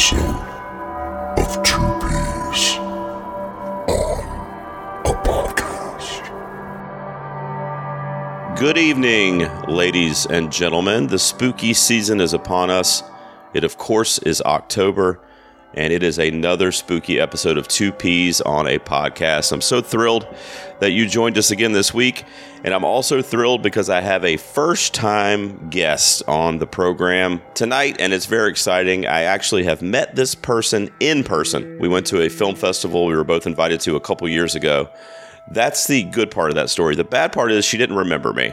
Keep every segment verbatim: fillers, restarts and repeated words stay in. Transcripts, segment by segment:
episode of Two Peas on a Podcast. Good evening, ladies and gentlemen. The spooky season is upon us. It, of course, is October, and it is another spooky episode of Two Peas on a Podcast. I'm so thrilled that you joined us again this week, and I'm also thrilled because I have a first-time guest on the program tonight, and it's very exciting. I actually have met this person in person. We went to a film festival we were both invited to a couple years ago. That's the good part of that story. The bad part is she didn't remember me.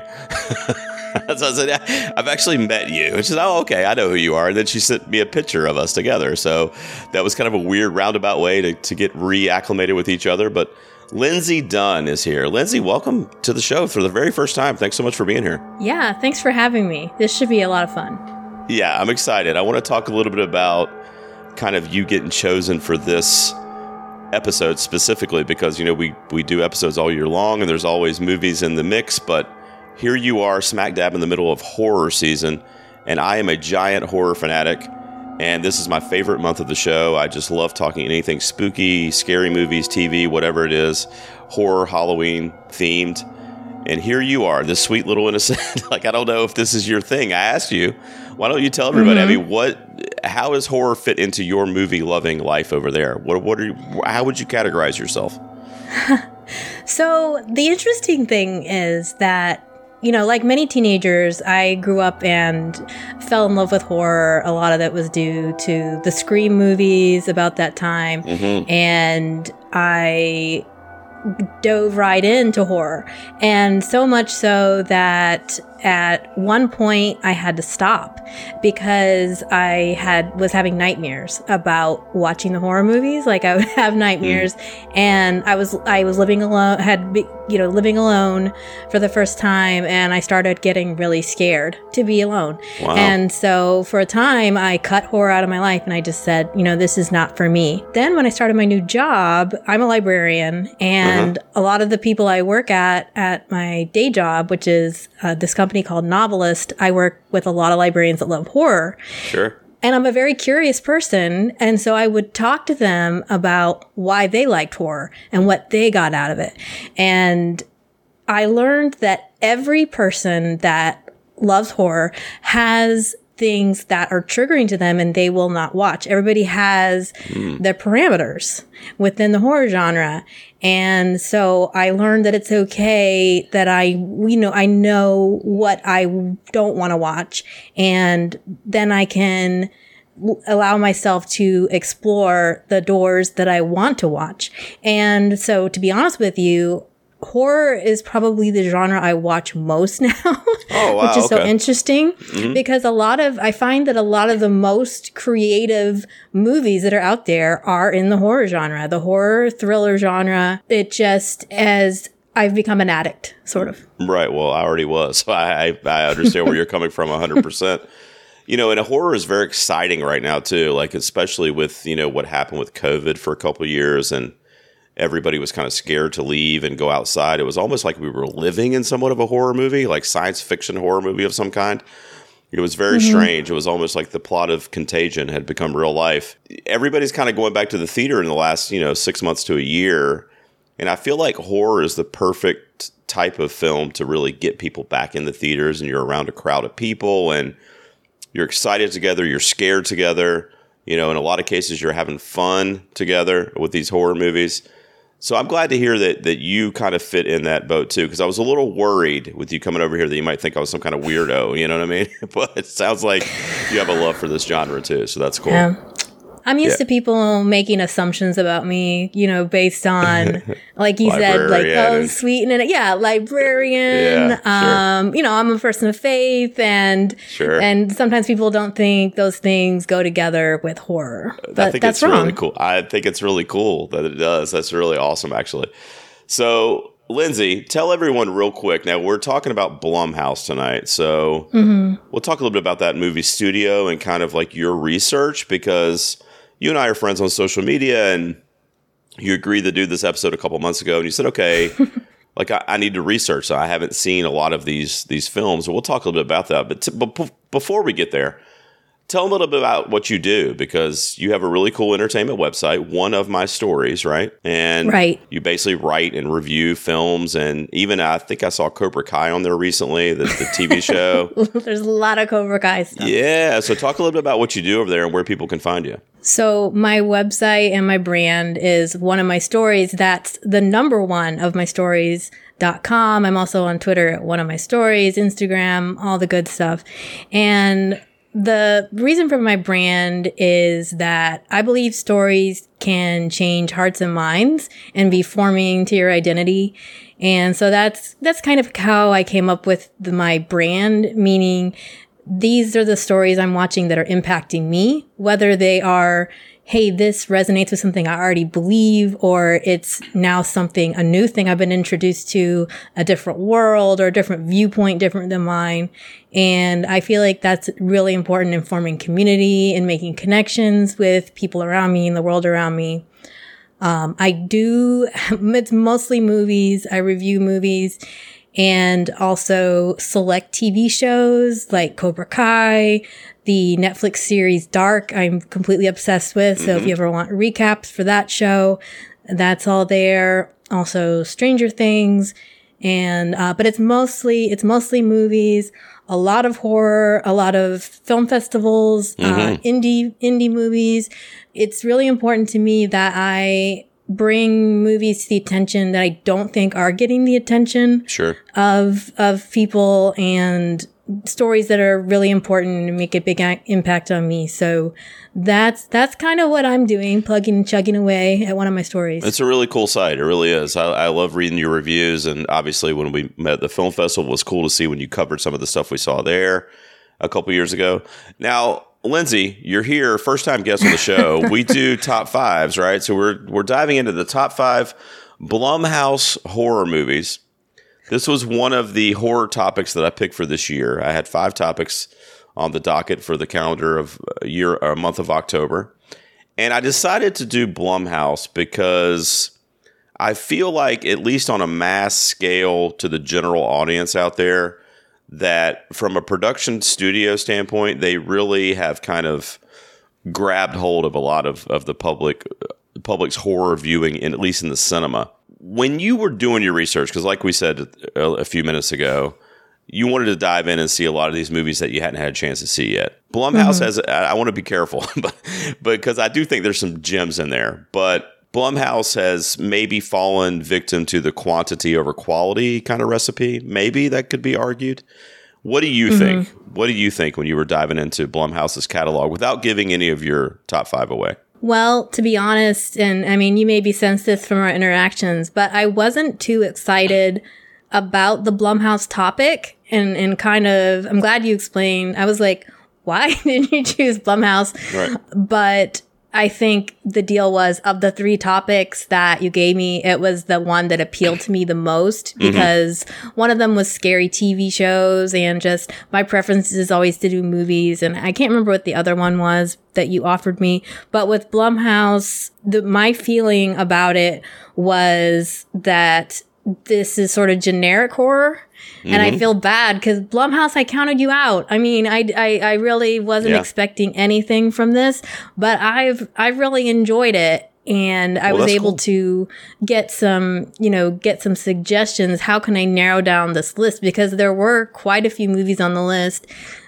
So I said, I've actually met you. And she said, oh, okay, I know who you are. And then she sent me a picture of us together. So that was kind of a weird roundabout way to, to get reacclimated with each other. But Lindsay Dunn is here. Lindsay, welcome to the show for the very first time. Thanks so much for being here. Yeah, thanks for having me. This should be a lot of fun. Yeah, I'm excited. I want to talk a little bit about kind of you getting chosen for this episode specifically because, you know, we, we do episodes all year long and there's always movies in the mix, but here you are smack dab in the middle of horror season, and I am a giant horror fanatic, and this is my favorite month of the show. I just love talking anything spooky, scary movies, T V, whatever it is, horror, Halloween themed, and here you are, this sweet little innocent. Like, I don't know if this is your thing. I asked you, why don't you tell everybody, mm-hmm. I mean, what, how does horror fit into your movie-loving life over there? What, what are you, how would you categorize yourself? So the interesting thing is that, you know, like many teenagers, I grew up and fell in love with horror. A lot of that was due to the Scream movies about that time. Mm-hmm. And I dove right into horror. And so much so that at one point I had to stop because I had was having nightmares about watching the horror movies. Like, I would have nightmares, mm. and I was I was living alone, had you know living alone for the first time, and I started getting really scared to be alone. Wow. And so for a time I cut horror out of my life, and I just said, you know, this is not for me. Then when I started my new job, I'm a librarian, and uh-huh. a lot of the people I work at at my day job, which is uh, this company called Novelist, I work with a lot of librarians that love horror. Sure. And I'm a very curious person, and so I would talk to them about why they liked horror and what they got out of it. And I learned that every person that loves horror has things that are triggering to them and they will not watch. Everybody has mm. their parameters within the horror genre. And so I learned that it's okay that I, you know, I know what I don't want to watch. And then I can allow myself to explore the doors that I want to watch. And so, to be honest with you, horror is probably the genre I watch most now, oh, wow, which is okay. So interesting, mm-hmm. because a lot of, I find that a lot of the most creative movies that are out there are in the horror genre, the horror thriller genre. It just, as I've become an addict, sort of. Right. Well, I already was. I, I understand where you're coming from one hundred percent. You know, and horror is very exciting right now too, like especially with, you know, what happened with COVID for a couple of years, and everybody was kind of scared to leave and go outside. It was almost like we were living in somewhat of a horror movie, like science fiction horror movie of some kind. It was very mm-hmm. strange. It was almost like the plot of Contagion had become real life. Everybody's kind of going back to the theater in the last, you know, six months to a year. And I feel like horror is the perfect type of film to really get people back in the theaters, and you're around a crowd of people and you're excited together, you're scared together. You know, in a lot of cases, you're having fun together with these horror movies. So I'm glad to hear that that you kind of fit in that boat, too, because I was a little worried with you coming over here that you might think I was some kind of weirdo, you know what I mean? But it sounds like you have a love for this genre, too, so that's cool. Yeah. I'm used yeah. to people making assumptions about me, you know, based on, like you said, like, oh, sweet, and yeah, librarian. Yeah, um, sure. You know, I'm a person of faith, and sure. and sometimes people don't think those things go together with horror. But I think that's it's wrong. Really cool. I think it's really cool that it does. That's really awesome, actually. So, Lindsay, tell everyone real quick. Now, we're talking about Blumhouse tonight, so mm-hmm. we'll talk a little bit about that movie studio and kind of like your research, because you and I are friends on social media, and you agreed to do this episode a couple months ago, and you said, okay, like I, I need to research. So I haven't seen a lot of these these films. We'll talk a little bit about that. But, t- but p- before we get there, Tell them a little bit about what you do, because you have a really cool entertainment website, One of My Stories, right? And right. you basically write and review films. And even I think I saw Cobra Kai on there recently, the, the T V show. There's a lot of Cobra Kai stuff. Yeah. So talk a little bit about what you do over there and where people can find you. So my website and my brand is One of My Stories. That's the number one of my stories. Dot com. I'm also on Twitter at One of My Stories, Instagram, all the good stuff. And the reason for my brand is that I believe stories can change hearts and minds and be forming to your identity. And so that's that's kind of how I came up with the, my brand, meaning these are the stories I'm watching that are impacting me, whether they are, hey, this resonates with something I already believe, or it's now something, a new thing I've been introduced to, a different world or a different viewpoint different than mine. And I feel like that's really important in forming community and making connections with people around me and the world around me. Um, I do, it's mostly movies. I review movies and also select T V shows like Cobra Kai, the Netflix series Dark, I'm completely obsessed with. So mm-hmm. if you ever want recaps for that show, that's all there. Also Stranger Things. And, uh, but it's mostly, it's mostly movies, a lot of horror, a lot of film festivals, mm-hmm. uh, indie, indie movies. It's really important to me that I bring movies to the attention that I don't think are getting the attention sure. of, of people, and stories that are really important and make a big a- impact on me. So that's that's kind of what I'm doing, plugging and chugging away at One of My Stories. It's a really cool site. It really is. I, I love reading your reviews. And obviously, when we met at the film festival, it was cool to see when you covered some of the stuff we saw there a couple years ago. Now, Lindsay, you're here, first time guest on the show. We do top fives, right? So we're we're diving into the top five Blumhouse horror movies. This was one of the horror topics that I picked for this year. I had five topics on the docket for the calendar of a year, a month of October. And I decided to do Blumhouse because I feel like, at least on a mass scale to the general audience out there, that from a production studio standpoint, they really have kind of grabbed hold of a lot of, of the public public's horror viewing, in, at least in the cinema. When you were doing your research, because like we said a few minutes ago, you wanted to dive in and see a lot of these movies that you hadn't had a chance to see yet. Blumhouse mm-hmm. has, I want to be careful, but because I do think there's some gems in there. But Blumhouse has maybe fallen victim to the quantity over quality kind of recipe. Maybe that could be argued. What do you mm-hmm. think? What do you think when you were diving into Blumhouse's catalog without giving any of your top five away? Well, to be honest, and I mean, you maybe sense this from our interactions, but I wasn't too excited about the Blumhouse topic, and, and kind of, I'm glad you explained. I was like, why didn't you choose Blumhouse? Right. But I think the deal was, of the three topics that you gave me, it was the one that appealed to me the most, because mm-hmm. one of them was scary T V shows, and just my preference is always to do movies. And I can't remember what the other one was that you offered me. But with Blumhouse, the, my feeling about it was that this is sort of generic horror. Mm-hmm. And I feel bad because Blumhouse, I counted you out. I mean, I, I, I really wasn't yeah. expecting anything from this, but I've, I've really enjoyed it. And I well, was able cool. to get some, you know, get some suggestions. How can I narrow down this list? Because there were quite a few movies on the list.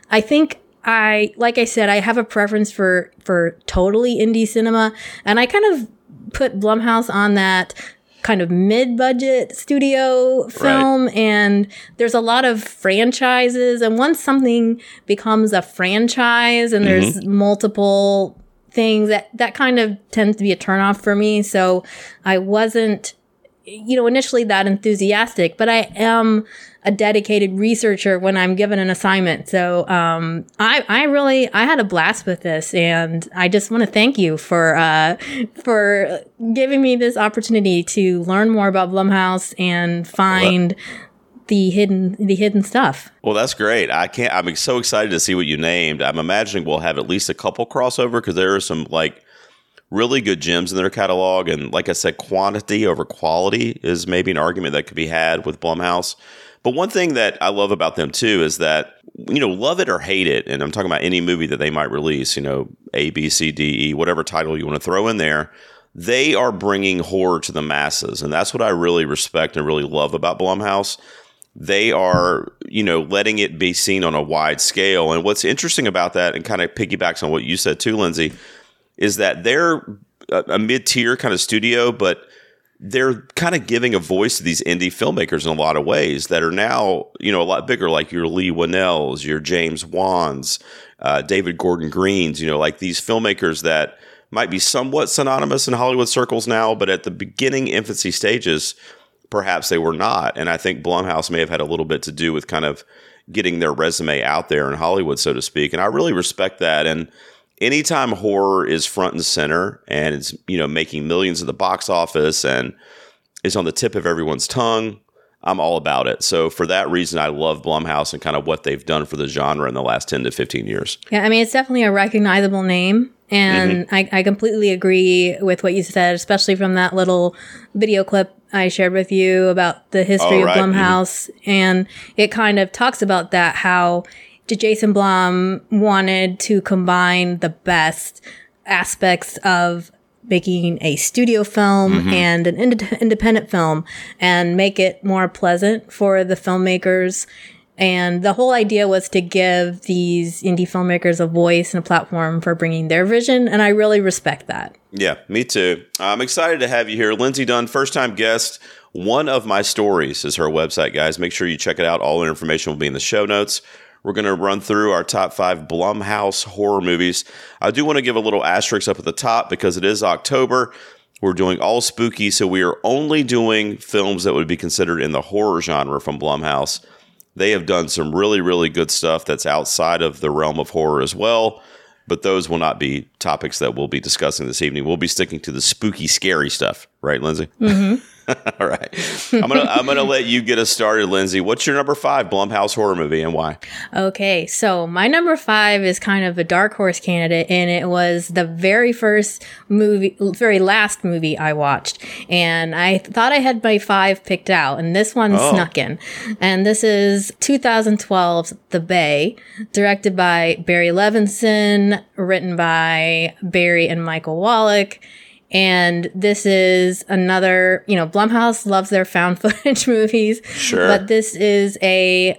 I think I, like I said, I have a preference for, for totally indie cinema. And I kind of put Blumhouse on that kind of mid-budget studio film, right. and there's a lot of franchises, and once something becomes a franchise and mm-hmm. there's multiple things, that that kind of tends to be a turnoff for me. So I wasn't, you know, initially that enthusiastic, but I am a dedicated researcher when I'm given an assignment. So um, I, I really, I had a blast with this, and I just want to thank you for uh, for giving me this opportunity to learn more about Blumhouse and find well, the hidden the hidden stuff. Well, that's great. I can't. I'm so excited to see what you named. I'm imagining we'll have at least a couple crossover, because there are some like really good gems in their catalog, and like I said, quantity over quality is maybe an argument that could be had with Blumhouse. But one thing that I love about them, too, is that you know, love it or hate it, and I'm talking about any movie that they might release, you know, A, B, C, D, E, whatever title you want to throw in there, they are bringing horror to the masses. And that's what I really respect and really love about Blumhouse. They are, you know, letting it be seen on a wide scale. And what's interesting about that, and kind of piggybacks on what you said too, Lindsay, is that they're a mid-tier kind of studio, but they're kind of giving a voice to these indie filmmakers in a lot of ways that are now, you know, a lot bigger, like your Leigh Whannells, your James Wans, uh, David Gordon Greens, you know, like these filmmakers that might be somewhat synonymous in Hollywood circles now, but at the beginning infancy stages, perhaps they were not. And I think Blumhouse may have had a little bit to do with kind of getting their resume out there in Hollywood, so to speak. And I really respect that. And anytime horror is front and center and it's, you know, making millions at the box office and is on the tip of everyone's tongue, I'm all about it. So for that reason, I love Blumhouse and kind of what they've done for the genre in the last ten to fifteen years. Yeah, I mean, it's definitely a recognizable name. And mm-hmm. I, I completely agree with what you said, especially from that little video clip I shared with you about the history oh, right. of Blumhouse. Mm-hmm. And it kind of talks about that, how Jason Blum wanted to combine the best aspects of making a studio film mm-hmm. and an ind- independent film and make it more pleasant for the filmmakers. And the whole idea was to give these indie filmmakers a voice and a platform for bringing their vision. And I really respect that. Yeah, me too. I'm excited to have you here. Lindsay Dunn, first-time guest. One of My Stories is her website, guys. Make sure you check it out. All the information will be in the show notes. We're going to run through our top five Blumhouse horror movies. I do want to give a little asterisk up at the top because it is October. We're doing all spooky, so we are only doing films that would be considered in the horror genre from Blumhouse. They have done some really, really good stuff that's outside of the realm of horror as well, but those will not be topics that we'll be discussing this evening. We'll be sticking to the spooky, scary stuff. Right, Lindsay? Mm-hmm. All right. I'm going to I'm gonna let you get us started, Lindsay. What's your number five Blumhouse horror movie and why? Okay. So my number five is kind of a dark horse candidate, and it was the very first movie, very last movie I watched. And I thought I had my five picked out, and this one oh. snuck in. And this is twenty twelve's The Bay, directed by Barry Levinson, written by Barry and Michael Wallach. And this is another, you know, Blumhouse loves their found footage movies. Sure. But this is a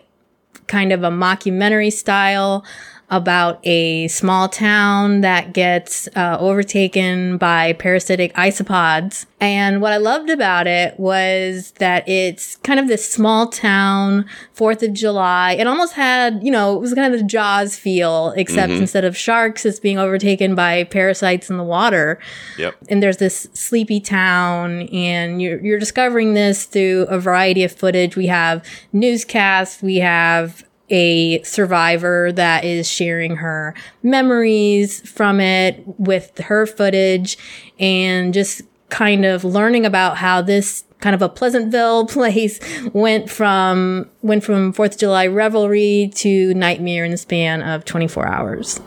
kind of a mockumentary style about a small town that gets uh, overtaken by parasitic isopods. And what I loved about it was that it's kind of this small town, fourth of July. It almost had, you know, it was kind of the Jaws feel, except mm-hmm. instead of sharks, it's being overtaken by parasites in the water. Yep. And there's this sleepy town, and you're, you're discovering this through a variety of footage. We have newscasts, we have a survivor that is sharing her memories from it with her footage, and just kind of learning about how this kind of a Pleasantville place went from went from fourth of July revelry to nightmare in the span of twenty-four hours.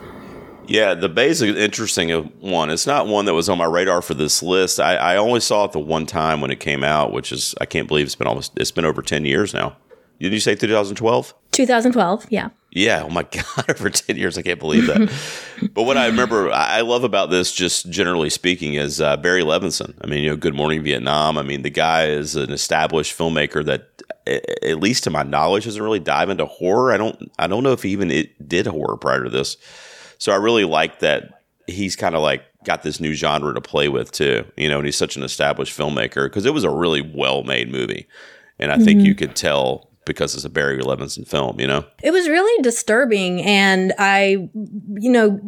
Yeah, The Bay's an interesting one. It's not one that was on my radar for this list. I, I only saw it the one time when it came out, which is, I can't believe it's been almost, it's been over ten years now. Did you say twenty twelve? twenty twelve, yeah. Yeah, oh my God, for ten years, I can't believe that. But what I remember, I love about this, just generally speaking, is uh, Barry Levinson. I mean, you know, Good Morning Vietnam. I mean, the guy is an established filmmaker that, at least to my knowledge, doesn't really dive into horror. I don't I don't know if he even it did horror prior to this. So I really like that he's kind of like got this new genre to play with too, you know, and he's such an established filmmaker, because it was a really well-made movie. And I mm-hmm. think you could tell, because it's a Barry Levinson film, you know? It was really disturbing. And I, you know,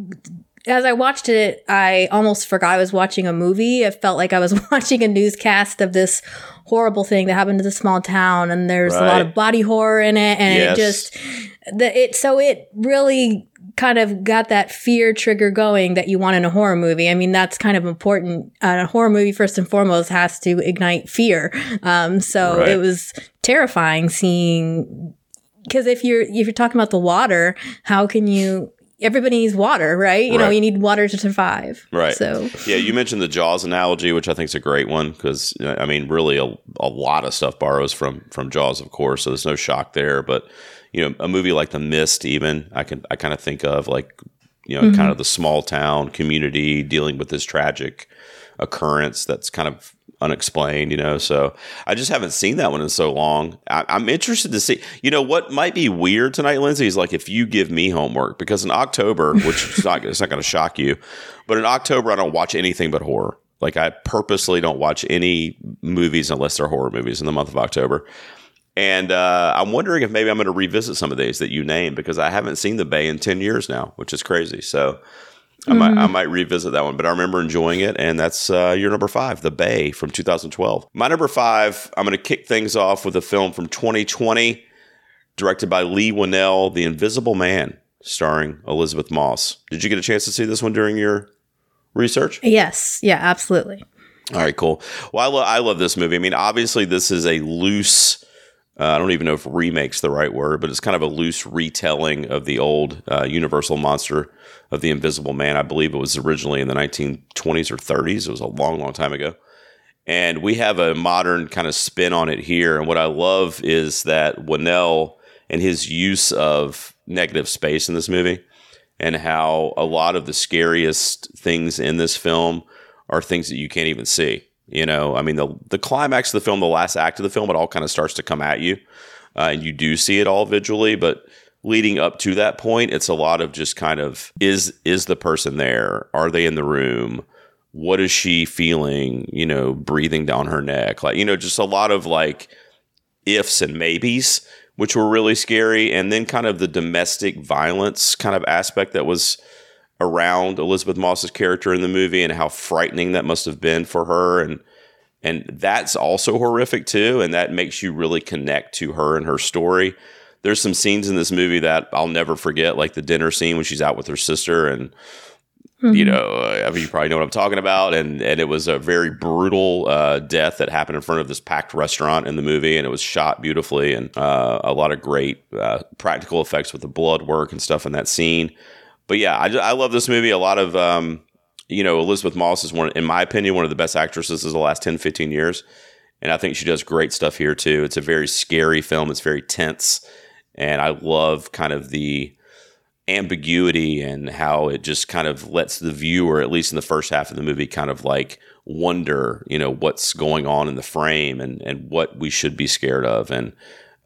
as I watched it, I almost forgot I was watching a movie. It felt like I was watching a newscast of this horrible thing that happened to this small town. And there's right. a lot of body horror in it. And yes. it just, the, it, so it really kind of got that fear trigger going that you want in a horror movie. I mean, that's kind of important. Uh, a horror movie, first and foremost, has to ignite fear. Um, so right. it was terrifying seeing, because if you're if you're talking about the water, how can you everybody needs water, right? You right. know, you need water to survive. Right. So yeah, you mentioned the Jaws analogy, which I think is a great one because, I mean, really a, a lot of stuff borrows from from Jaws, of course. So there's no shock there. But, you know, a movie like The Mist, even I can I kind of think of like, you know, mm-hmm. kind of the small town community dealing with this tragic occurrence that's kind of unexplained, you know. So I just haven't seen that one in so long. I, I'm interested to see, you know, what might be weird tonight, Lindsay, is like if you give me homework, because in October, which is not, it's not going to shock you, but in October, I don't watch anything but horror. Like I purposely don't watch any movies unless they're horror movies in the month of October. And uh, I'm wondering if maybe I'm going to revisit some of these that you named because I haven't seen The Bay in ten years now, which is crazy. So I might, mm. I might revisit that one, but I remember enjoying it, and that's uh, your number five, The Bay from two thousand twelve. My number five, I'm going to kick things off with a film from twenty twenty, directed by Leigh Whannell, The Invisible Man, starring Elizabeth Moss. Did you get a chance to see this one during your research? Yes. Yeah, absolutely. All right, cool. Well, I, lo- I love this movie. I mean, obviously, this is a loose... Uh, I don't even know if remake's the right word, but it's kind of a loose retelling of the old uh, Universal monster of the Invisible Man. I believe it was originally in the nineteen twenties or thirties. It was a long, long time ago. And we have a modern kind of spin on it here. And what I love is that Whannell and his use of negative space in this movie and how a lot of the scariest things in this film are things that you can't even see. You know, I mean, the the climax of the film, the last act of the film, it all kind of starts to come at you uh, and you do see it all visually. But leading up to that point, it's a lot of just kind of is is the person there? Are they in the room? What is she feeling? You know, breathing down her neck, like, you know, just a lot of like ifs and maybes, which were really scary. And then kind of the domestic violence kind of aspect that was around Elizabeth Moss's character in the movie and how frightening that must have been for her. And and that's also horrific too. And that makes you really connect to her and her story. There's some scenes in this movie that I'll never forget, like the dinner scene when she's out with her sister. And, mm-hmm. you know, I mean, you probably know what I'm talking about. And, and it was a very brutal uh, death that happened in front of this packed restaurant in the movie. And it was shot beautifully and uh, a lot of great uh, practical effects with the blood work and stuff in that scene. But yeah, I, I love this movie. A lot of, um, you know, Elizabeth Moss is one, in my opinion, one of the best actresses of the last ten, fifteen years. And I think she does great stuff here too. It's a very scary film. It's very tense. And I love kind of the ambiguity and how it just kind of lets the viewer, at least in the first half of the movie, kind of like wonder, you know, what's going on in the frame and, and what we should be scared of. And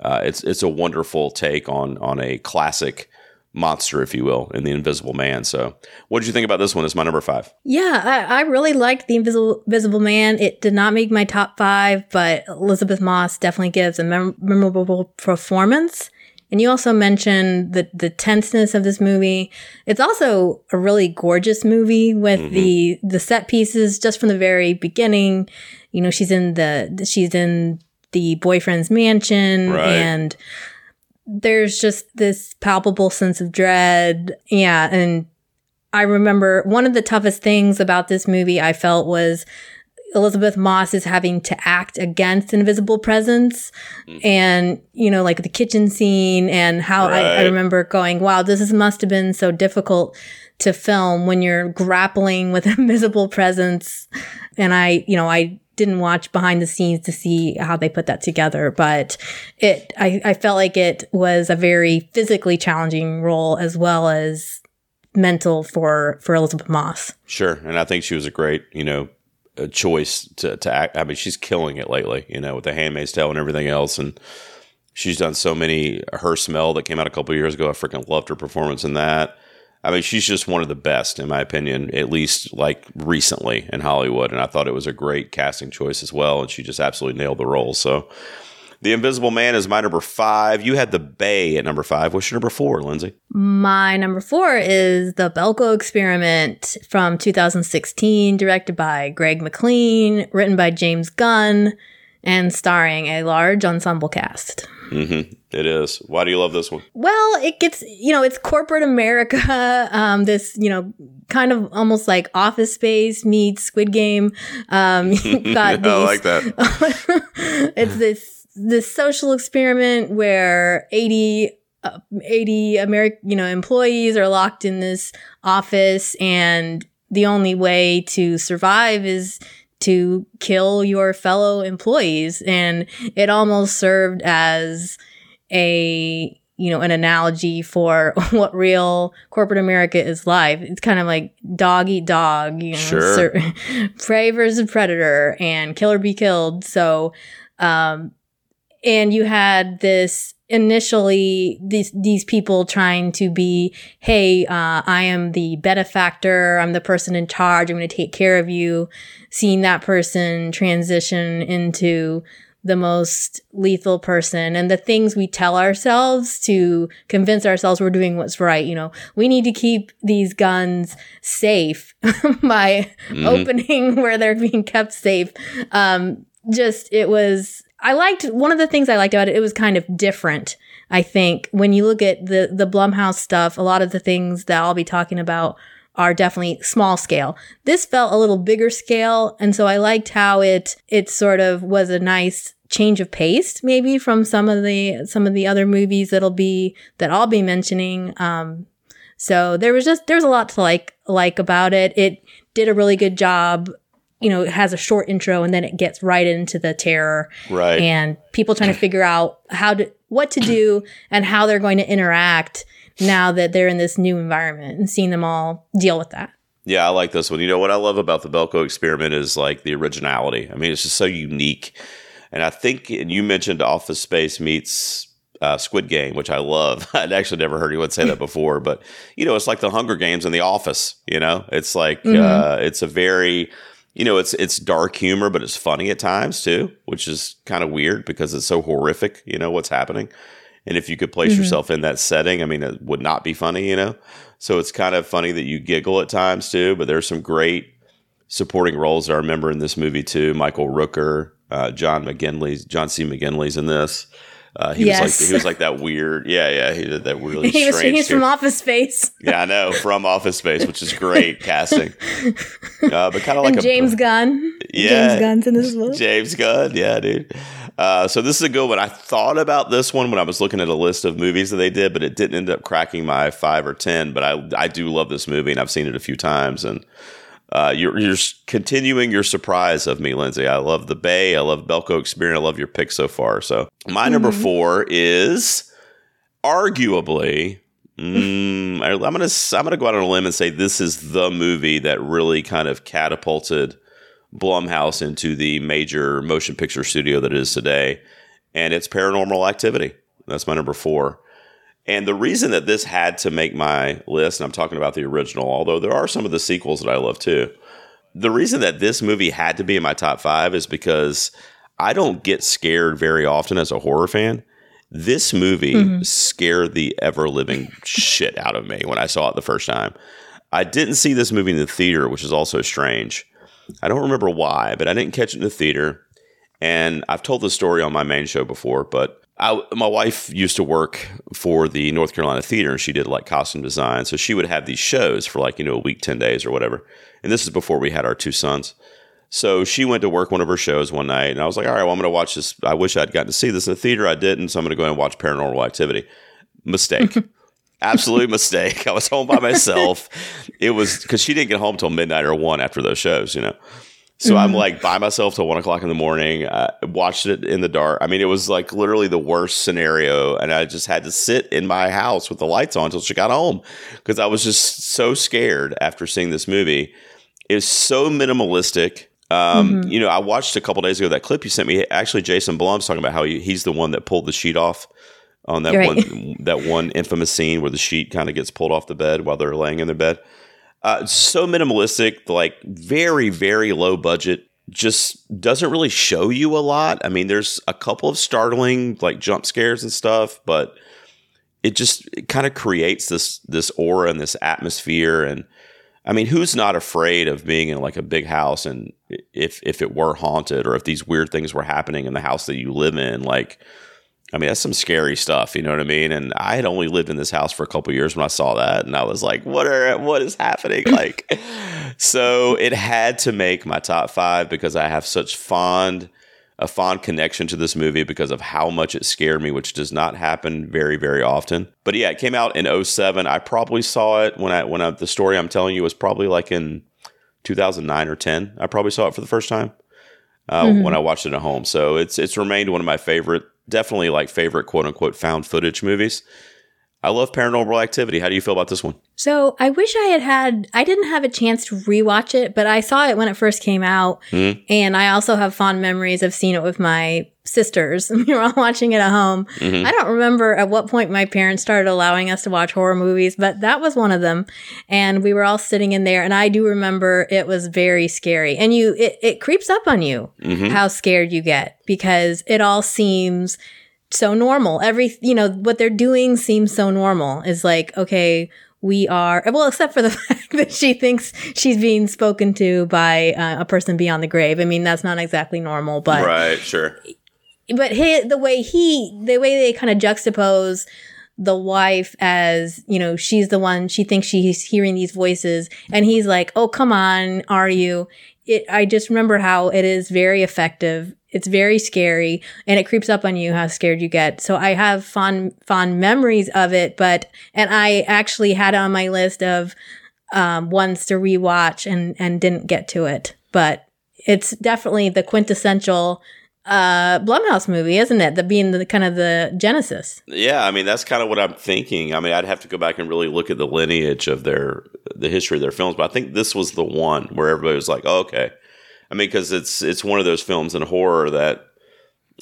uh, it's, it's a wonderful take on, on a classic monster, if you will, in The Invisible Man. So what did you think about this one? It's my number five. Yeah, I, I really liked The Invisible, Invisible Man. It did not make my top five, but Elizabeth Moss definitely gives a mem- memorable performance. And you also mentioned the, the tenseness of this movie. It's also a really gorgeous movie with mm-hmm. the, the set pieces just from the very beginning. You know, she's in the, she's in the boyfriend's mansion right. and there's just this palpable sense of dread. Yeah. And I remember one of the toughest things about this movie I felt was Elizabeth Moss is having to act against invisible presence mm. and, you know, like the kitchen scene and how right. I, I remember going, wow, this is, must have been so difficult to film when you're grappling with invisible presence. And I, you know, I, didn't watch behind the scenes to see how they put that together, but it I, I felt like it was a very physically challenging role as well as mental for for Elizabeth Moss. Sure, and I think she was a great you know a choice to to act. I mean, she's killing it lately, you know, with The Handmaid's Tale and everything else, and she's done so many. Her Smell that came out a couple of years ago, I freaking loved her performance in that. I mean, she's just one of the best, in my opinion, at least like recently in Hollywood. And I thought it was a great casting choice as well. And she just absolutely nailed the role. So The Invisible Man is my number five. You had The Bay at number five. What's your number four, Lindsay? My number four is The Belko Experiment from two thousand sixteen, directed by Greg McLean, written by James Gunn, and starring a large ensemble cast. Mm-hmm. It is. Why do you love this one? Well, it gets, you know, it's corporate America, um, this, you know, kind of almost like Office Space meets Squid Game. Um, you've got these, I like that. It's this, this social experiment where eighty uh, eighty American, you know, employees are locked in this office, and the only way to survive is to kill your fellow employees. And it almost served as a, you know, an analogy for what real corporate America is like. It's kind of like dog eat dog, you know, sure. ser- prey versus predator, and killer be killed. So, um, and you had this initially, these, these people trying to be, hey, uh, I am the benefactor. I'm the person in charge. I'm going to take care of you. Seeing that person transition into the most lethal person, and the things we tell ourselves to convince ourselves we're doing what's right. You know, we need to keep these guns safe by mm-hmm. opening where they're being kept safe. Um, just, it was, I liked, one of the things I liked about it, it was kind of different. I think when you look at the, the Blumhouse stuff, a lot of the things that I'll be talking about are definitely small scale. This felt a little bigger scale, and so I liked how it it sort of was a nice change of pace, maybe from some of the some of the other movies that'll be that I'll be mentioning. Um, so there was just there's a lot to like like about it. It did a really good job. You know, it has a short intro, and then it gets right into the terror, right? And people trying to figure out how to what to do and how they're going to interact now that they're in this new environment, and seeing them all deal with that. Yeah, I like this one. You know, what I love about the Belko Experiment is like the originality. I mean, it's just so unique. And I think, and you mentioned Office Space meets uh, Squid Game, which I love. I'd actually never heard anyone say that before. But, you know, it's like the Hunger Games and the Office, you know? It's like, mm-hmm. uh, it's a very, you know, it's it's dark humor, but it's funny at times too, which is kind of weird because it's so horrific, you know, what's happening. And if you could place mm-hmm. yourself in that setting, I mean, it would not be funny, you know? So it's kind of funny that you giggle at times, too. But there's some great supporting roles that I remember in this movie, too. Michael Rooker, uh, John McGinley, John C. McGinley's in this. Uh, he yes. was like he was like that weird. Yeah, yeah. He did that really he strange. He's from Office Space. Yeah, I know. From Office Space, which is great casting. Uh, but kind of like and James a, Gunn. Yeah. James Gunn's in this movie. James Gunn. Yeah, dude. Uh, so this is a good one. I thought about this one when I was looking at a list of movies that they did, but it didn't end up cracking my five or ten. But I I do love this movie, and I've seen it a few times. And uh, you're you're continuing your surprise of me, Lindsay. I love The Bay. I love Belko Experiment. I love your pick so far. So my mm-hmm. number four is arguably mm, I, I'm gonna I'm gonna go out on a limb and say this is the movie that really kind of catapulted Blumhouse into the major motion picture studio that it is today, and it's Paranormal Activity. That's my number four. And the reason that this had to make my list, and I'm talking about the original, although there are some of the sequels that I love too. The reason that this movie had to be in my top five is because I don't get scared very often as a horror fan. This movie mm-hmm. scared the ever-living shit out of me when I saw it the first time. I didn't see this movie in the theater, which is also strange. I don't remember why, but I didn't catch it in the theater. And I've told this story on my main show before, but I, my wife used to work for the North Carolina Theater, and she did like costume design. So she would have these shows for like, you know, a week, ten days or whatever. And this is before we had our two sons. So she went to work one of her shows one night, and I was like, all right, well, I'm going to watch this. I wish I'd gotten to see this in the theater. I didn't. So I'm going to go ahead and watch Paranormal Activity. Mistake. Absolute mistake. I was home by myself. It was because she didn't get home till midnight or one after those shows, you know. So mm-hmm. I'm like by myself till one o'clock in the morning. I watched it in the dark. I mean, it was like literally the worst scenario. And I just had to sit in my house with the lights on until she got home because I was just so scared after seeing this movie. It was so minimalistic. Um, mm-hmm. You know, I watched a couple days ago that clip you sent me. Actually, Jason Blum's talking about how he, he's the one that pulled the sheet off on that right. one that one infamous scene where the sheet kind of gets pulled off the bed while they're laying in their bed. Uh, so minimalistic, like very, very low budget, just doesn't really show you a lot. I mean, there's a couple of startling like jump scares and stuff, but it just it kind of creates this this aura and this atmosphere. And I mean, who's not afraid of being in like a big house, and if if it were haunted or if these weird things were happening in the house that you live in, like, I mean, that's some scary stuff, you know what I mean? And I had only lived in this house for a couple of years when I saw that, and I was like, what are what is happening? Like, so it had to make my top five because I have such fond a fond connection to this movie because of how much it scared me, which does not happen very, very often. But yeah, it came out in oh seven. I probably saw it when I, when I, the story I'm telling you was probably like in two thousand nine or ten. I probably saw it for the first time uh, mm-hmm. when I watched it at home. So it's, it's remained one of my favorite, definitely like favorite quote unquote found footage movies. I love Paranormal Activity. How do you feel about this one? So I wish I had had, I didn't have a chance to rewatch it, but I saw it when it first came out. Mm-hmm. And I also have fond memories of seeing it with my sisters. We were all watching it at home. Mm-hmm. I don't remember at what point my parents started allowing us to watch horror movies, but that was one of them. And we were all sitting in there. And I do remember it was very scary. And you, it, it creeps up on you mm-hmm. how scared you get, because it all seems so normal. Every, you know, what they're doing seems so normal. It's like, okay, we are, well, except for the fact that she thinks she's being spoken to by uh, a person beyond the grave. I mean, that's not exactly normal, but. Right, sure. But he, the way he, the way they kind of juxtapose the wife as, you know, she's the one, she thinks she's hearing these voices, and he's like, oh, come on, are you? It, I just remember how it is very effective. It's very scary, and it creeps up on you how scared you get. So I have fond fond memories of it, but and I actually had it on my list of um, ones to rewatch and and didn't get to it. But it's definitely the quintessential uh, Blumhouse movie, isn't it? The being the kind of the genesis. Yeah, I mean that's kind of what I'm thinking. I mean I'd have to go back and really look at the lineage of their the history of their films, but I think this was the one where everybody was like, oh, okay. I mean, because it's it's one of those films in horror that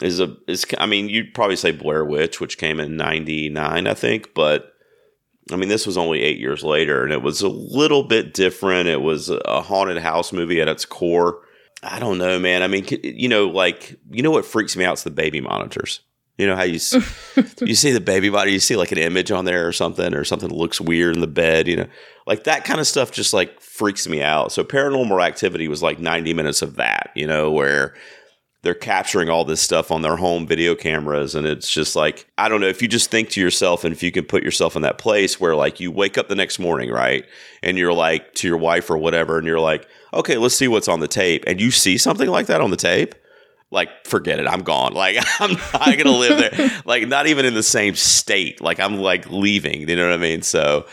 is a is. I mean, you'd probably say Blair Witch, which came in ninety-nine, I think. But I mean, this was only eight years later, and it was a little bit different. It was a haunted house movie at its core. I don't know, man. I mean, you know, like you know what freaks me out is the baby monitors. You know how you see, you see the baby body, you see like an image on there or something, or something that looks weird in the bed, you know, like that kind of stuff just like freaks me out. So Paranormal Activity was like ninety minutes of that, you know, where they're capturing all this stuff on their home video cameras. And it's just like, I don't know, if you just think to yourself and if you can put yourself in that place where like you wake up the next morning, right? And you're like to your wife or whatever, and you're like, okay, let's see what's on the tape. And you see something like that on the tape. Like, forget it. I'm gone. Like, I'm not going to live there. Like, not even in the same state. Like, I'm, like, leaving. You know what I mean? So,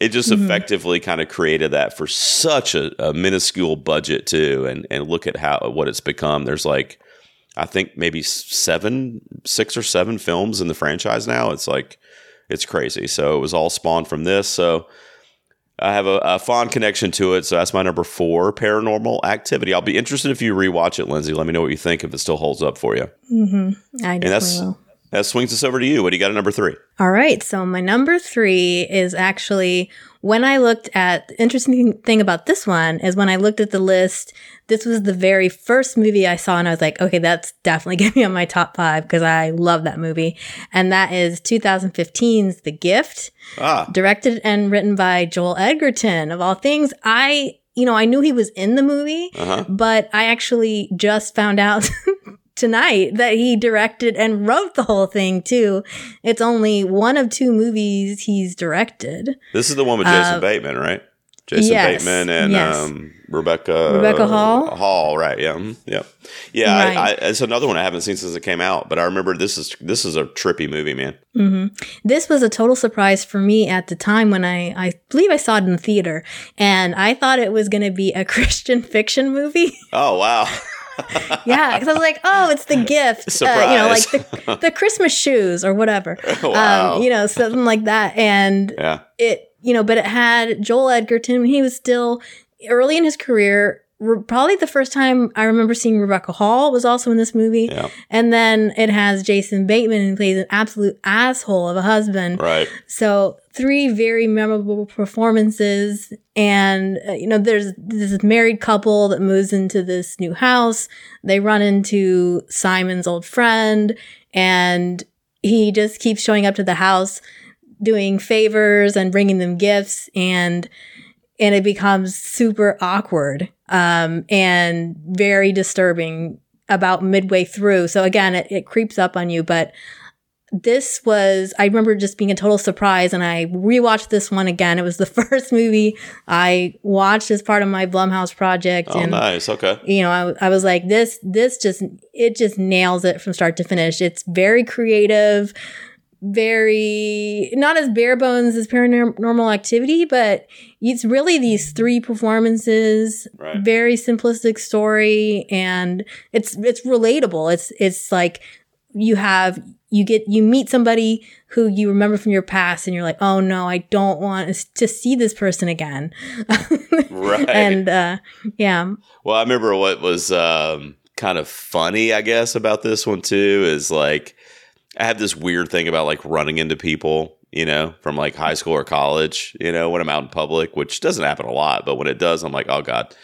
it just mm-hmm. effectively kind of created that for such a, a minuscule budget, too. And and look at how what it's become. There's, like, I think maybe seven, six or seven films in the franchise now. It's, like, it's crazy. So, it was all spawned from this. So, I have a, a fond connection to it, so that's my number four, Paranormal Activity. I'll be interested if you rewatch it, Lindsay. Let me know what you think, if it still holds up for you. Mm-hmm. I definitely and that's, will. That swings us over to you. What do you got at number three? All right, so my number three is actually, when I looked at, the interesting thing about this one is when I looked at the list, this was the very first movie I saw, and I was like, okay, that's definitely going to be on my top five, because I love that movie. And that is twenty fifteen's The Gift. Ah. Directed and written by Joel Edgerton, of all things. I, you know, I knew he was in the movie, uh-huh. but I actually just found out tonight that he directed and wrote the whole thing, too. It's only one of two movies he's directed. This is the one with Jason uh, Bateman, right? Jason yes, Bateman and yes. um, Rebecca Rebecca Hall. Hall, right? Yeah, mm-hmm. yeah, yeah. Right. I, I, it's another one I haven't seen since it came out, but I remember this is this is a trippy movie, man. Mm-hmm. This was a total surprise for me at the time when I I believe I saw it in the theater, and I thought it was going to be a Christian fiction movie. Oh wow. Yeah, because I was like, oh, it's The Gift. Surprise. Uh, you know, like the, the Christmas shoes or whatever. Wow. Um, you know, something like that. And yeah. it, you know, but it had Joel Edgerton. He was still early in his career. Probably the first time I remember seeing Rebecca Hall was also in this movie. Yeah. And then it has Jason Bateman, who plays an absolute asshole of a husband. Right. So three very memorable performances. And, uh, you know, there's this married couple that moves into this new house. They run into Simon's old friend, and he just keeps showing up to the house doing favors and bringing them gifts. And And it becomes super awkward um, and very disturbing about midway through. So again, it, it creeps up on you. But This was, I remember just being a total surprise, and I rewatched this one again. It was the first movie I watched as part of my Blumhouse project. Oh, and, nice. Okay. You know, I, I was like, this, this just, it just nails it from start to finish. It's very creative, very, not as bare bones as Paranormal Activity, but it's really these three performances, right. Very simplistic story, and it's, it's relatable. It's, it's like, you have, you get, you meet somebody who you remember from your past, and you're like, oh no, I don't want to see this person again. Right. And uh, yeah. Well, I remember what was um, kind of funny, I guess, about this one too, is like, I have this weird thing about like running into people, you know, from like high school or college, you know, when I'm out in public, which doesn't happen a lot, but when it does, I'm like, oh God.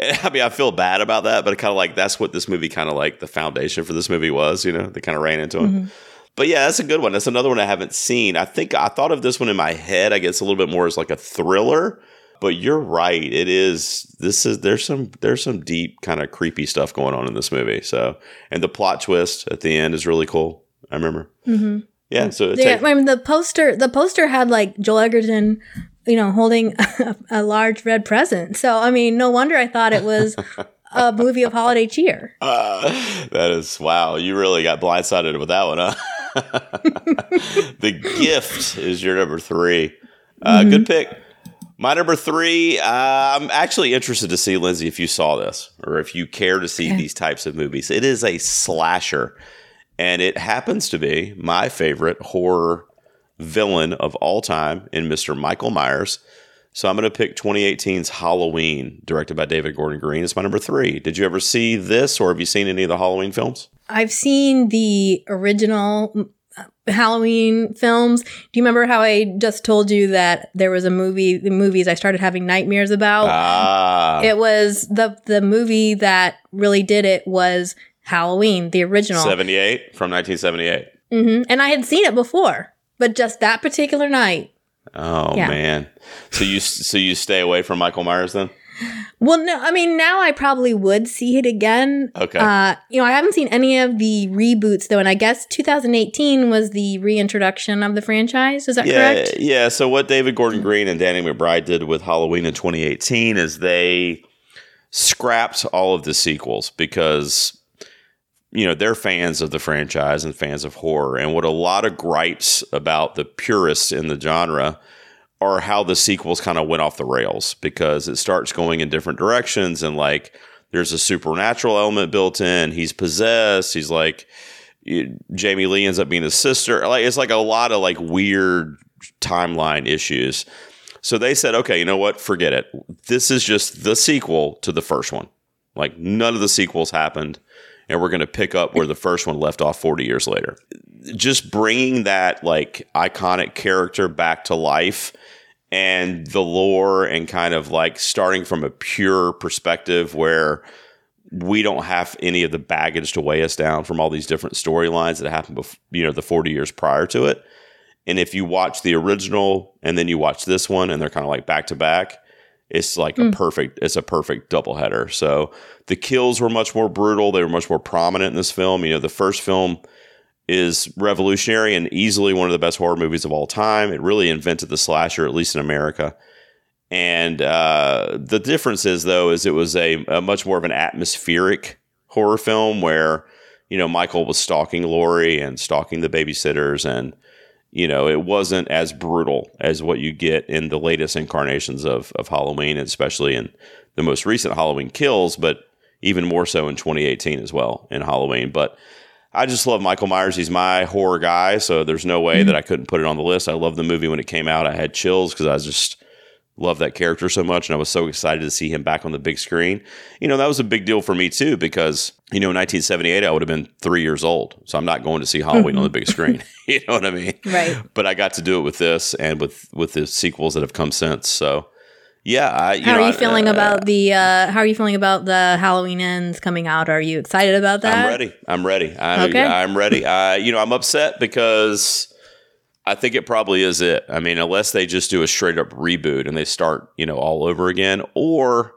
I mean, I feel bad about that, but kind of like that's what this movie kind of like the foundation for this movie was, you know, they kind of ran into mm-hmm. him. But yeah, that's a good one. That's another one I haven't seen. I think I thought of this one in my head, I guess, a little bit more as like a thriller. But you're right. It is. This is there's some there's some deep kind of creepy stuff going on in this movie. So and the plot twist at the end is really cool. I remember. Mm-hmm. Yeah. So yeah, takes- I mean, the poster the poster had like Joel Edgerton, you know, holding a, a large red present. So, I mean, no wonder I thought it was a movie of holiday cheer. Uh, that is, wow. You really got blindsided with that one, huh? The Gift is your number three. Uh, mm-hmm. Good pick. My number three, uh, I'm actually interested to see, Lindsay, if you saw this or if you care to see okay. these types of movies. It is a slasher, and it happens to be my favorite horror villain of all time in Mister Michael Myers. So I'm going to pick twenty eighteen's Halloween, directed by David Gordon Green. It's my number three. Did you ever see this, or have you seen any of the Halloween films? I've seen the original Halloween films. Do you remember how I just told you that there was a movie, the movies I started having nightmares about? Ah. It was the the movie that really did it was Halloween, the original. seventy-eight, from nineteen seventy-eight. Mm-hmm. And I had seen it before. But just that particular night. Oh, yeah. Man. So you so you stay away from Michael Myers then? Well, no. I mean, now I probably would see it again. Okay. Uh, you know, I haven't seen any of the reboots, though. And I guess twenty eighteen was the reintroduction of the franchise. Is that yeah, correct? Yeah. So what David Gordon Green and Danny McBride did with Halloween in twenty eighteen is they scrapped all of the sequels because, you know, they're fans of the franchise and fans of horror. And what a lot of gripes about the purists in the genre are how the sequels kind of went off the rails because it starts going in different directions. And like, there's a supernatural element built in. He's possessed. He's like, it, Jamie Lee ends up being his sister. Like, it's like a lot of like weird timeline issues. So they said, okay, you know what? Forget it. This is just the sequel to the first one. Like, none of the sequels happened. And we're going to pick up where the first one left off forty years later. Just bringing that like iconic character back to life and the lore and kind of like starting from a pure perspective where we don't have any of the baggage to weigh us down from all these different storylines that happened before, you know, the forty years prior to it. And if you watch the original and then you watch this one and they're kind of like back to back, it's like mm. a perfect, it's a perfect doubleheader. So the kills were much more brutal. They were much more prominent in this film. You know, the first film is revolutionary and easily one of the best horror movies of all time. It really invented the slasher, at least in America. And uh, the difference is, though, is it was a, a much more of an atmospheric horror film where, you know, Michael was stalking Laurie and stalking the babysitters and, you know, it wasn't as brutal as what you get in the latest incarnations of of Halloween, especially in the most recent Halloween Kills, but even more so in twenty eighteen as well in Halloween. But I just love Michael Myers. He's my horror guy, so there's no way mm-hmm. that I couldn't put it on the list. I loved the movie when it came out. I had chills because I just loved that character so much, and I was so excited to see him back on the big screen. You know, that was a big deal for me, too, because, you know, in nineteen seventy-eight, I would have been three years old. So I'm not going to see Halloween on the big screen. You know what I mean? Right. But I got to do it with this and with, with the sequels that have come since. So, yeah. I, you how know, are you I, feeling uh, about the uh, How are you feeling about the Halloween Ends coming out? Are you excited about that? I'm ready. I'm ready. I'm, okay. I'm ready. I, you know, I'm upset because I think it probably is it. I mean, unless they just do a straight up reboot and they start, you know, all over again, or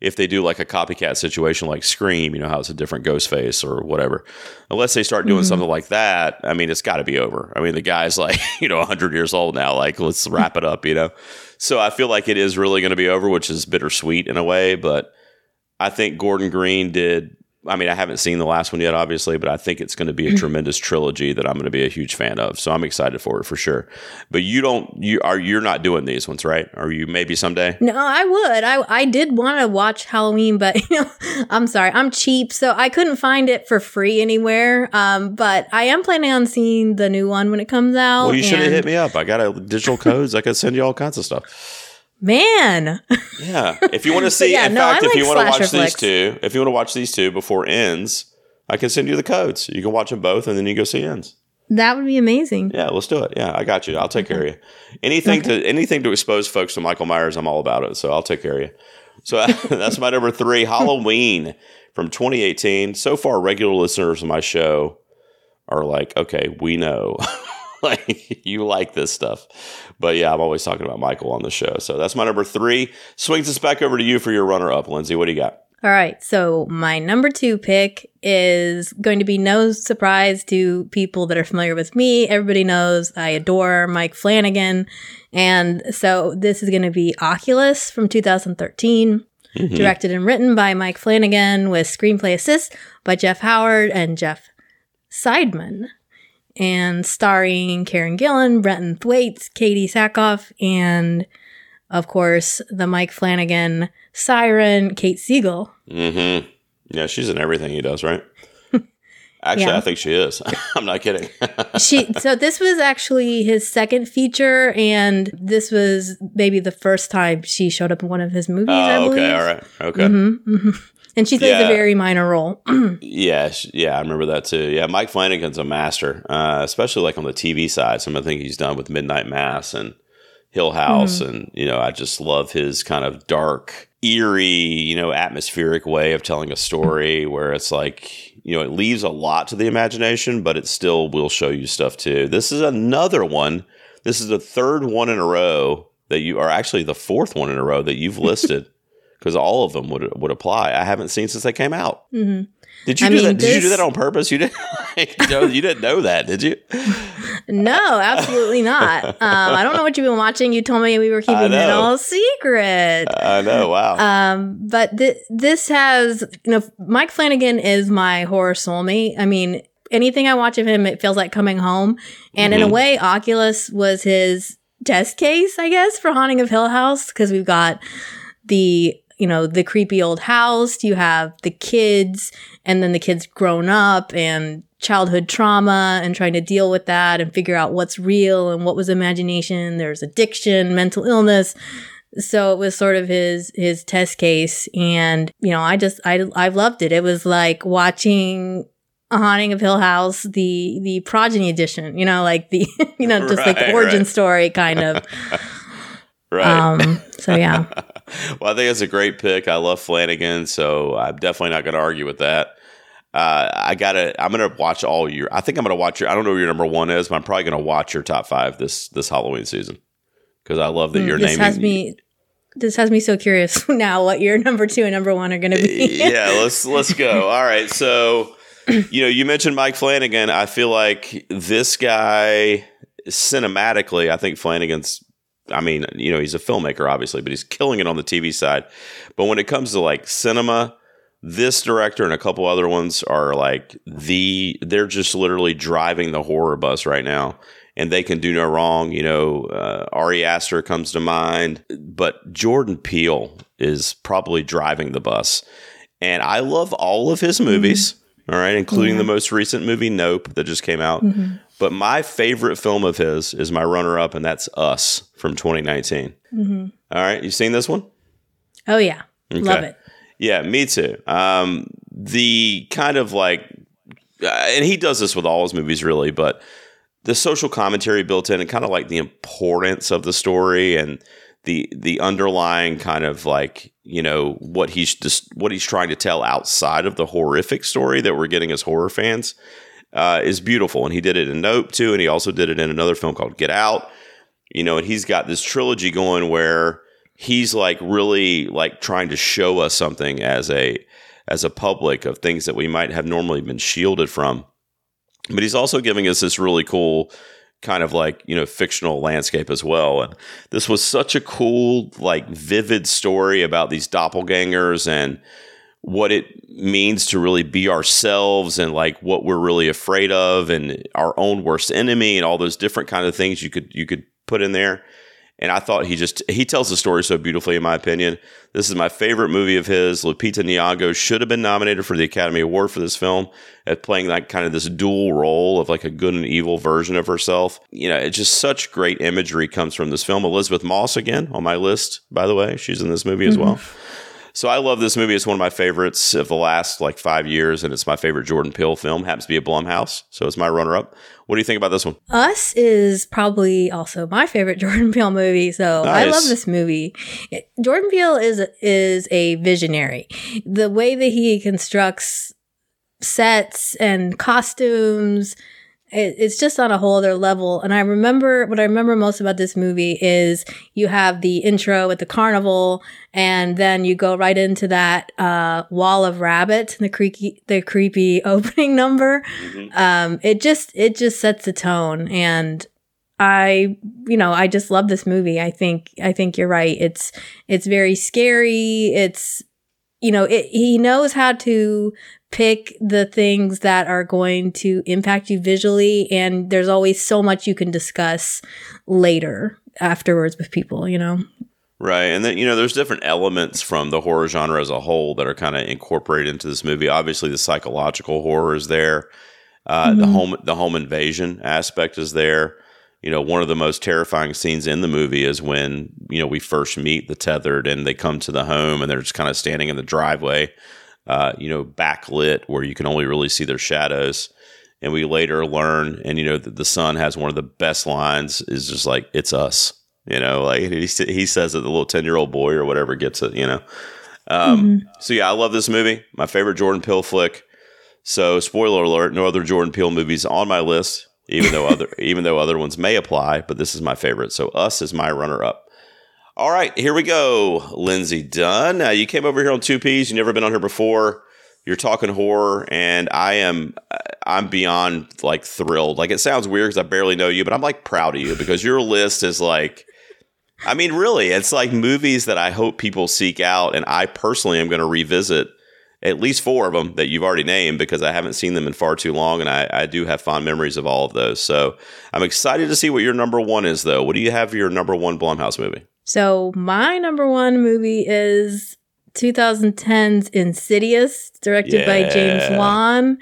if they do like a copycat situation like Scream, you know, how it's a different ghost face or whatever, unless they start doing mm-hmm. something like that, I mean, it's got to be over. I mean, the guy's like, you know, one hundred years old now, like, let's wrap it up, you know. So I feel like it is really going to be over, which is bittersweet in a way. But I think Gordon Green did. I mean, I haven't seen the last one yet, obviously, but I think it's going to be a tremendous trilogy that I'm going to be a huge fan of. So I'm excited for it for sure. But you don't, you are, you're not doing these ones, right? Or you maybe someday? No, I would. I I did want to watch Halloween, but you know, I'm sorry, I'm cheap, so I couldn't find it for free anywhere. Um, but I am planning on seeing the new one when it comes out. Well, you should have hit me up. I got a digital codes. I could send you all kinds of stuff. Man. Yeah. If you want to see, yeah, in no, fact, like if you want to watch flicks. these two, if you want to watch these two before Ends, I can send you the codes. You can watch them both and then you go see Ends. That would be amazing. Yeah, let's do it. Yeah, I got you. I'll take okay. care of you. Anything okay. to anything to expose folks to Michael Myers, I'm all about it. So I'll take care of you. So that's my number three, Halloween from twenty eighteen. So far, regular listeners of my show are like, okay, we know. Like, you like this stuff. But yeah, I'm always talking about Michael on the show. So that's my number three. Swings us back over to you for your runner-up, Lindsay. What do you got? All right. So my number two pick is going to be no surprise to people that are familiar with me. Everybody knows I adore Mike Flanagan. And so this is going to be Oculus from two thousand thirteen, mm-hmm. directed and written by Mike Flanagan with screenplay assist by Jeff Howard and Jeff Seidman. And starring Karen Gillan, Brenton Thwaites, Katie Sackhoff, and, of course, the Mike Flanagan siren, Kate Siegel. Mm-hmm. Yeah, she's in everything he does, right? Actually, yeah. I think she is. I'm not kidding. she. So this was actually his second feature, and this was maybe the first time she showed up in one of his movies, oh, I believe. okay, all right. Okay. Mm-hmm, mm-hmm. And she plays yeah. a very minor role. yeah, yeah, I remember that too. Yeah, Mike Flanagan's a master, uh, especially like on the T V side. Some of the things he's done with Midnight Mass and Hill House. Mm-hmm. And, you know, I just love his kind of dark, eerie, you know, atmospheric way of telling a story where it's like, you know, it leaves a lot to the imagination, but it still will show you stuff too. This is another one. This is the third one in a row that you are actually the fourth one in a row that you've listed. Because all of them would would apply. I haven't seen since they came out. Mm-hmm. Did you I do mean, that? Did this... you do that on purpose? You didn't. Like, no, you didn't know that, did you? No, absolutely not. Um, I don't know what you've been watching. You told me we were keeping it all secret. I know. Wow. Um, but th- this has, you know, Mike Flanagan is my horror soulmate. I mean, anything I watch of him, it feels like coming home. And mm-hmm. in a way, Oculus was his test case, I guess, for Haunting of Hill House, because we've got the. You know, the creepy old house, you have the kids, and then the kids grown up and childhood trauma and trying to deal with that and figure out what's real and what was imagination. There's addiction, mental illness. So it was sort of his his test case. And, you know, I just, I, I loved it. It was like watching A Haunting of Hill House, the, the progeny edition, you know, like the, you know, just right, like the origin right. story kind of. Right. Um, so, yeah. Well, I think it's a great pick. I love Flanagan, so I'm definitely not going to argue with that. Uh, I gotta. I'm going to watch all your. I think I'm going to watch your. I don't know who your number one is, but I'm probably going to watch your top five this this Halloween season because I love that mm, your name. This naming, has me. This has me so curious now. What your number two and number one are going to be? Yeah, let's let's go. All right, so you know you mentioned Mike Flanagan. I feel like this guy cinematically. I think Flanagan's. I mean, you know, he's a filmmaker, obviously, but he's killing it on the T V side. But when it comes to like cinema, this director and a couple other ones are like the they're just literally driving the horror bus right now. And they can do no wrong. You know, uh, Ari Aster comes to mind, but Jordan Peele is probably driving the bus. And I love all of his movies. Mm-hmm. All right. Including yeah. the most recent movie, Nope, that just came out. Mm-hmm. But my favorite film of his is my runner-up, and that's Us from twenty nineteen. Mm-hmm. All right. You've seen this one? Oh, yeah. Okay. Love it. Yeah, me too. Um, the kind of like, uh, and he does this with all his movies really, but the social commentary built in and kind of like the importance of the story and the the underlying kind of like, you know, what he's just, what he's trying to tell outside of the horrific story that we're getting as horror fans. Uh, is beautiful. And he did it in Nope too. And he also did it in another film called Get Out, you know, and he's got this trilogy going where he's like really like trying to show us something as a as a public of things that we might have normally been shielded from. But he's also giving us this really cool kind of like, you know, fictional landscape as well. And this was such a cool, like vivid story about these doppelgangers and what it means to really be ourselves and like what we're really afraid of and our own worst enemy and all those different kind of things you could, you could put in there. And I thought he just, he tells the story so beautifully, in my opinion. This is my favorite movie of his. Lupita Nyong'o should have been nominated for the Academy Award for this film at playing like kind of this dual role of like a good and evil version of herself. You know, it's just such great imagery comes from this film. Elizabeth Moss again on my list, by the way, she's in this movie mm-hmm. as well. So I love this movie. It's one of my favorites of the last like five years, and it's my favorite Jordan Peele film. Happens to be a Blumhouse, so it's my runner-up. What do you think about this one? Us is probably also my favorite Jordan Peele movie, so nice. I love this movie. Jordan Peele is is a visionary. The way that he constructs sets and costumes, it, it's just on a whole other level. And I remember what I remember most about this movie is you have the intro at the carnival, and then you go right into that uh, wall of rabbits, the creaky, the creepy opening number. Mm-hmm. Um, it just it just sets the tone, and I you know I just love this movie. I think I think you're right. It's it's very scary. It's you know it, he knows how to pick the things that are going to impact you visually, and there's always so much you can discuss later afterwards with people, you know. Right. And then, you know, there's different elements from the horror genre as a whole that are kind of incorporated into this movie. Obviously, the psychological horror is there. Uh, mm-hmm. The home the home invasion aspect is there. You know, one of the most terrifying scenes in the movie is when, you know, we first meet the tethered and they come to the home and they're just kind of standing in the driveway. Uh, you know, backlit where you can only really see their shadows. And we later learn, and, you know, the, the son has one of the best lines is just like, it's us, you know, like he, he says that the little ten year old boy or whatever gets it, you know? Um, mm-hmm. So yeah, I love this movie. My favorite Jordan Peele flick. So spoiler alert, no other Jordan Peele movies on my list, even though other, even though other ones may apply, but this is my favorite. So Us is my runner up. All right, here we go, Lindsay Dunn. Uh, you came over here on Two Ps. You've never been on here before. You're talking horror, and I am I'm beyond like thrilled. Like it sounds weird because I barely know you, but I'm like proud of you because your list is like, I mean, really, it's like movies that I hope people seek out, and I personally am going to revisit at least four of them that you've already named because I haven't seen them in far too long, and I, I do have fond memories of all of those. So I'm excited to see what your number one is, though. What do you have for your number one Blumhouse movie? So my number one movie is twenty ten's Insidious, directed yeah. by James Wan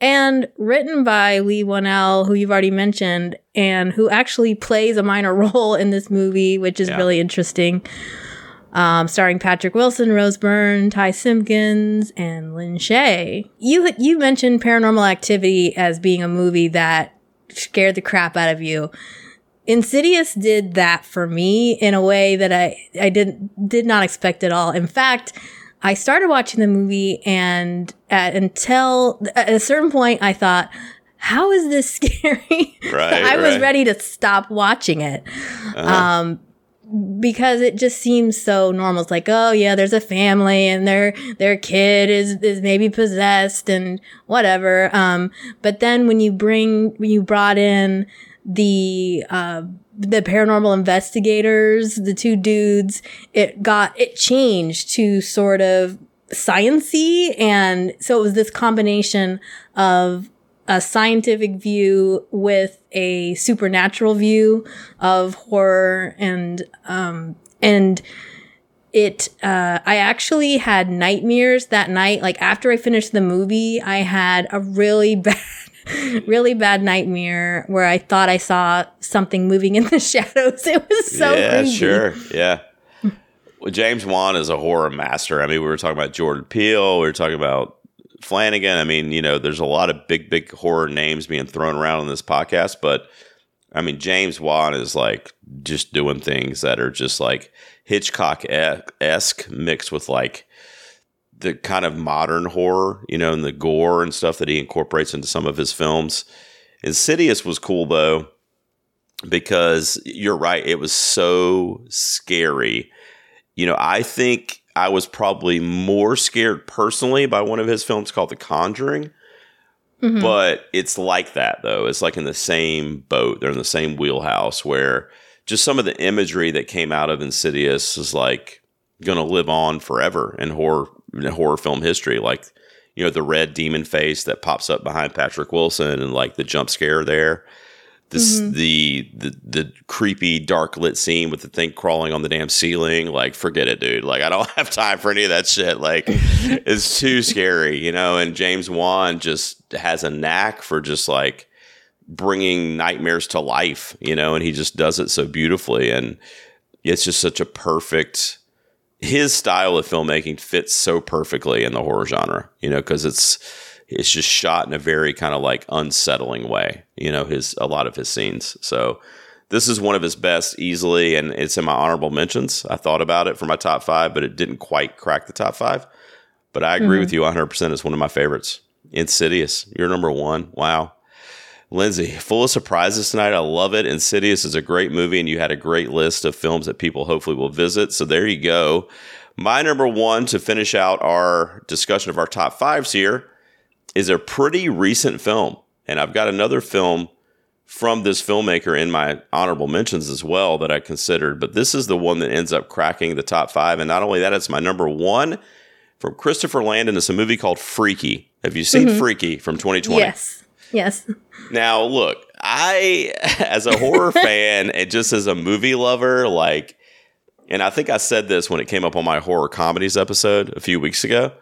and written by Leigh Whannell, who you've already mentioned, and who actually plays a minor role in this movie, which is yeah. really interesting. Um, starring Patrick Wilson, Rose Byrne, Ty Simpkins, and Lin Shaye. You you mentioned Paranormal Activity as being a movie that scared the crap out of you. Insidious did that for me in a way that I, I didn't, did not expect at all. In fact, I started watching the movie and at, until at a certain point I thought, how is this scary? Right, I right. was ready to stop watching it. Uh-huh. Um, because it just seems so normal. It's like, oh yeah, there's a family and their, their kid is, is maybe possessed and whatever. Um, but then when you bring, when you brought in, the uh the paranormal investigators, the two dudes, it got it changed to sort of science-y, and so it was this combination of a scientific view with a supernatural view of horror, and um and it uh I actually had nightmares that night. Like after I finished the movie, I had a really bad really bad nightmare where I thought I saw something moving in the shadows. It was so yeah, creepy. Sure. Yeah. Well, James Wan is a horror master. I mean, we were talking about Jordan Peele. We were talking about Flanagan. I mean, you know, there's a lot of big, big horror names being thrown around on this podcast. But, I mean, James Wan is, like, just doing things that are just, like, Hitchcock-esque mixed with, like, the kind of modern horror, you know, and the gore and stuff that he incorporates into some of his films. Insidious was cool, though, because you're right. It was so scary. you know, I think I was probably more scared personally by one of his films called The Conjuring. Mm-hmm. But it's like that, though. It's like in the same boat. They're in the same wheelhouse where just some of the imagery that came out of Insidious is like going to live on forever in horror in horror film history. Like, you know, the red demon face that pops up behind Patrick Wilson and like the jump scare there. This, mm-hmm. the, the the creepy dark lit scene with the thing crawling on the damn ceiling, like forget it, dude. Like I don't have time for any of that shit. Like it's too scary, you know. And James Wan just has a knack for just like bringing nightmares to life, you know. And he just does it so beautifully, and it's just such a perfect. His style of filmmaking fits so perfectly in the horror genre, you know, because it's. It's just shot in a very kind of like unsettling way, you know, his a lot of his scenes. So this is one of his best easily, and it's in my honorable mentions. I thought about it for my top five, but it didn't quite crack the top five. But I agree mm-hmm. with you one hundred percent. It's one of my favorites. Insidious, you're number one. Wow. Lindsay, full of surprises tonight. I love it. Insidious is a great movie, and you had a great list of films that people hopefully will visit. So there you go. My number one to finish out our discussion of our top fives here is a pretty recent film. And I've got another film from this filmmaker in my honorable mentions as well that I considered. But this is the one that ends up cracking the top five. And not only that, it's my number one from Christopher Landon. It's a movie called Freaky. Have you seen mm-hmm. Freaky from twenty twenty? Yes. Yes. Now, look, I, as a horror fan and just as a movie lover, like, and I think I said this when it came up on my horror comedies episode a few weeks ago.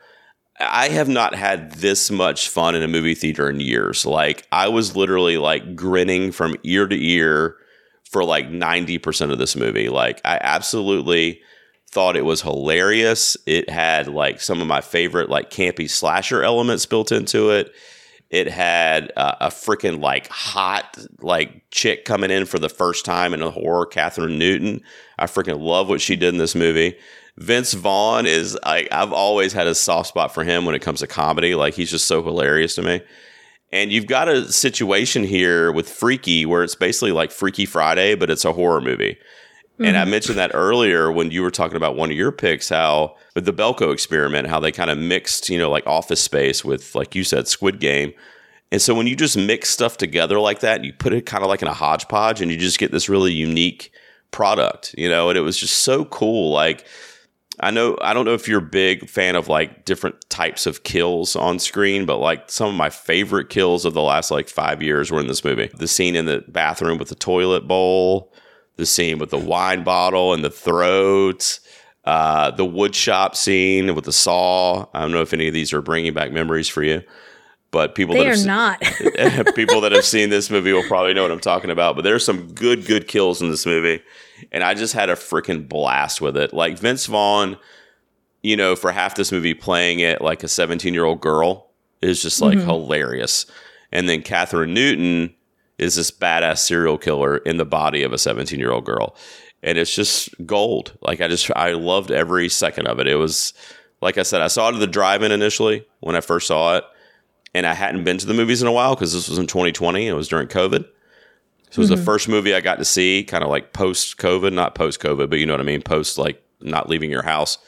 I have not had this much fun in a movie theater in years. Like, I was literally, like, grinning from ear to ear for, like, ninety percent of this movie. Like, I absolutely thought it was hilarious. It had, like, some of my favorite, like, campy slasher elements built into it. It had uh, a freaking, like, hot, like, chick coming in for the first time in a horror, Catherine Newton. I freaking love what she did in this movie. Vince Vaughn is like, I've always had a soft spot for him when it comes to comedy. Like, he's just so hilarious to me. And you've got a situation here with Freaky where it's basically like Freaky Friday, but it's a horror movie. Mm-hmm. And I mentioned that earlier when you were talking about one of your picks, how the Belko Experiment, how they kind of mixed, you know, like Office Space with, like you said, Squid Game. And so when you just mix stuff together like that, you put it kind of like in a hodgepodge and you just get this really unique product, you know, and it was just so cool. Like, I know I don't know if you're a big fan of like different types of kills on screen, but like some of my favorite kills of the last like five years were in this movie. The scene in the bathroom with the toilet bowl, the scene with the wine bottle and the throat, uh, the wood shop scene with the saw. I don't know if any of these are bringing back memories for you, but people they that are se- not people that have seen this movie will probably know what I'm talking about. But there's some good, good kills in this movie. And I just had a freaking blast with it. Like Vince Vaughn, you know, for half this movie playing it like a seventeen-year-old girl is just like mm-hmm. hilarious. And then Catherine Newton is this badass serial killer in the body of a seventeen-year-old girl. And it's just gold. Like I just, I loved every second of it. It was, like I said, I saw it at the drive-in initially when I first saw it. And I hadn't been to the movies in a while because this was in twenty twenty. And it was during COVID. So it was mm-hmm. the first movie I got to see kind of like post COVID, not post COVID, but you know what I mean? Post like not leaving your house.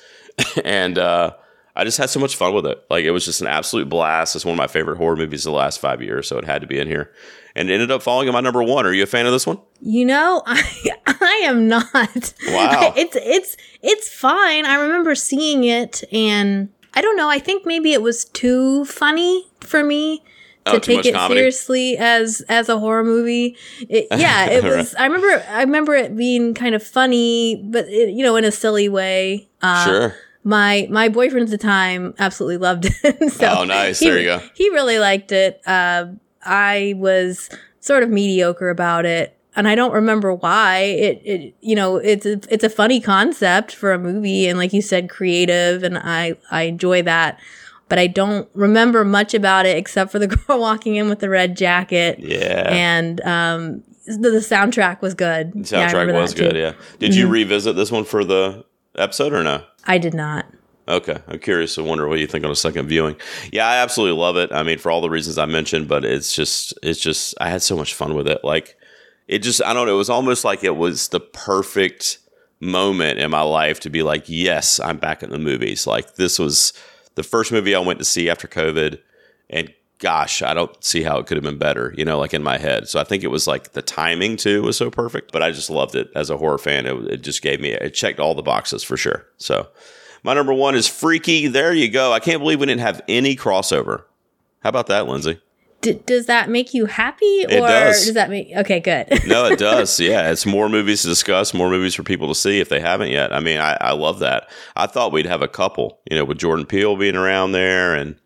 and uh, I just had so much fun with it. Like it was just an absolute blast. It's one of my favorite horror movies the last five years. So it had to be in here and it ended up falling in my number one. Are you a fan of this one? You know, I I am not. Wow. It's, it's, it's fine. I remember seeing it and I don't know. I think maybe it was too funny for me. To oh, take it comedy. seriously as as a horror movie, it, yeah, it was. Right. I remember, I remember it being kind of funny, but it, you know, in a silly way. Uh, sure. My my boyfriend at the time absolutely loved it. so oh, nice! He, there you go. He really liked it. Uh, I was sort of mediocre about it, and I don't remember why. It it you know it's a, it's a funny concept for a movie, and like you said, creative, and I I enjoy that. But I don't remember much about it except for the girl walking in with the red jacket. Yeah. And um, the, the soundtrack was good. The soundtrack yeah, was good, too. yeah. Did mm-hmm. you revisit this one for the episode or no? I did not. Okay. I'm curious to wonder what you think on a second viewing. Yeah, I absolutely love it. I mean, for all the reasons I mentioned, but it's just, it's just, I had so much fun with it. Like, it just, I don't know, it was almost like it was the perfect moment in my life to be like, yes, I'm back in the movies. Like, this was the first movie I went to see after COVID, and gosh, I don't see how it could have been better, you know, like in my head. So I think it was like the timing too was so perfect, but I just loved it as a horror fan. It, it just gave me, it checked all the boxes for sure. So my number one is Freaky. There you go. I can't believe we didn't have any crossover. How about that, Lindsay? D- does that make you happy? Or it does. does that make, okay, good. No, it does. Yeah. It's more movies to discuss, more movies for people to see if they haven't yet. I mean, I, I love that. I thought we'd have a couple, you know, with Jordan Peele being around there and,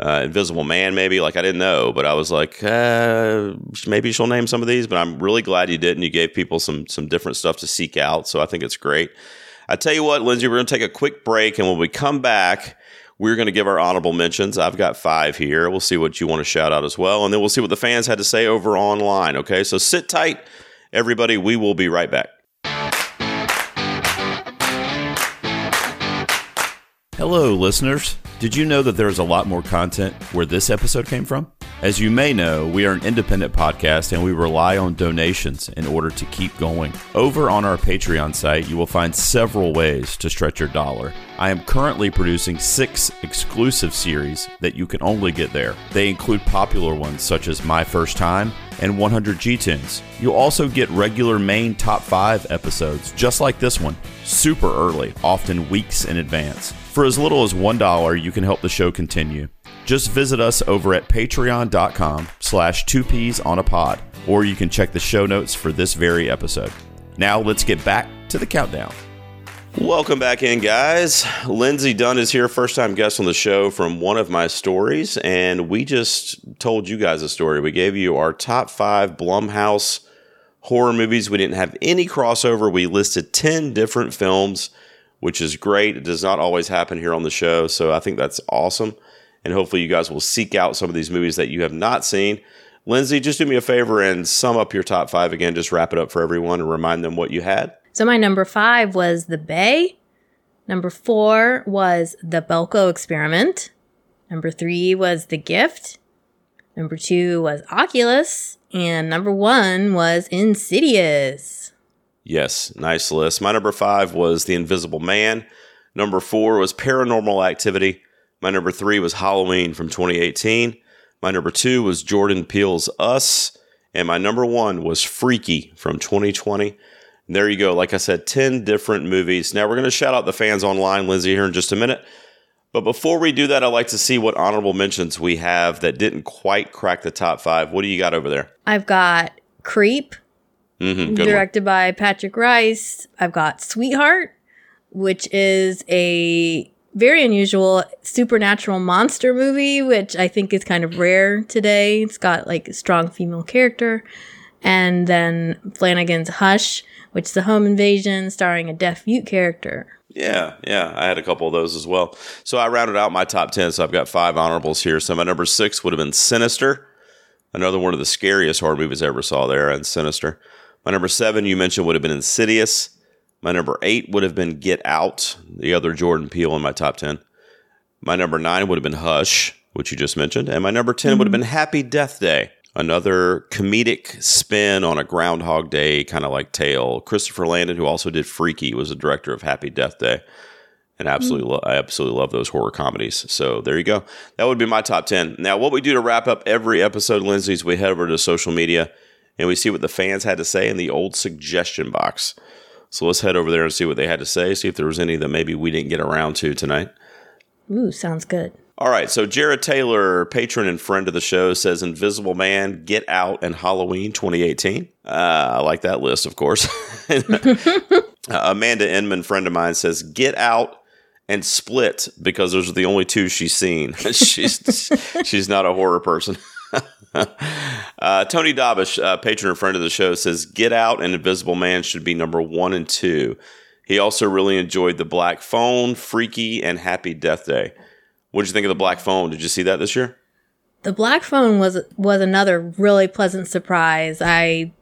Uh, Invisible Man, maybe. Like, I didn't know, but I was like, uh, maybe she'll name some of these, but I'm really glad you did, and you gave people some some different stuff to seek out, so I think it's great. I tell you what, Lindsay, we're going to take a quick break, and when we come back, we're going to give our honorable mentions. I've got five here. We'll see what you want to shout out as well, and then we'll see what the fans had to say over online, okay? So sit tight, everybody. We will be right back. Hello, listeners. Did you know that there is a lot more content where this episode came from? As you may know, we are an independent podcast and we rely on donations in order to keep going. Over on our Patreon site, you will find several ways to stretch your dollar. I am currently producing six exclusive series that you can only get there. They include popular ones such as My First Time and one hundred G-Tunes. You'll also get regular main top five episodes, just like this one, super early, often weeks in advance. For as little as one dollar, you can help the show continue. Just visit us over at patreon.com slash two peas on a pod, or you can check the show notes for this very episode. Now let's get back to the countdown. Welcome back in, guys. Lindsay Dunn is here, first-time guest on the show from One of My Stories, and we just told you guys a story. We gave you our top five Blumhouse horror movies. We didn't have any crossover. We listed ten different films, which is great. It does not always happen here on the show, so I think that's awesome. And hopefully you guys will seek out some of these movies that you have not seen. Lindsay, just do me a favor and sum up your top five again. Just wrap it up for everyone and remind them what you had. So my number five was The Bay. Number four was The Belko Experiment. Number three was The Gift. Number two was Oculus. And number one was Insidious. Yes, nice list. My number five was The Invisible Man. Number four was Paranormal Activity. My number three was Halloween from twenty eighteen. My number two was Jordan Peele's Us. And my number one was Freaky from twenty twenty. And there you go. Like I said, ten different movies. Now, we're going to shout out the fans online, Lindsay, here in just a minute. But before we do that, I'd like to see what honorable mentions we have that didn't quite crack the top five. What do you got over there? I've got Creep, mm-hmm, directed one. by Patrick Rice. I've got Sweetheart, which is a very unusual supernatural monster movie, which I think is kind of rare today. It's got like a strong female character. And then Flanagan's Hush, which is a home invasion starring a deaf mute character. Yeah, yeah. I had a couple of those as well. So I rounded out my top ten, so I've got five honorables here. So my number six would have been Sinister, another one of the scariest horror movies I ever saw there, and Sinister. My number seven, you mentioned, would have been Insidious. My number eight would have been Get Out, the other Jordan Peele in my top ten. My number nine would have been Hush, which you just mentioned. And my number ten mm-hmm. would have been Happy Death Day, another comedic spin on a Groundhog Day kind of like tale. Christopher Landon, who also did Freaky, was the director of Happy Death Day. And I absolutely, mm-hmm. lo- I absolutely love those horror comedies. So there you go. That would be my top ten. Now, what we do to wrap up every episode, Lindsay, is we head over to social media and we see what the fans had to say in the old suggestion box. So let's head over there and see what they had to say, see if there was any that maybe we didn't get around to tonight. Ooh, sounds good. All right, so Jared Taylor, patron and friend of the show, says Invisible Man, Get Out, and Halloween twenty eighteen. Uh, I like that list, of course. uh, Amanda Inman, friend of mine, says Get Out and Split because those are the only two she's seen. she's she's not a horror person. uh, Tony Dobish, uh, patron and friend of the show, says Get Out and Invisible Man should be number one and two. He also really enjoyed The Black Phone, Freaky, and Happy Death Day. What did you think of The Black Phone? Did you see that this year? The Black Phone was was another really pleasant surprise. I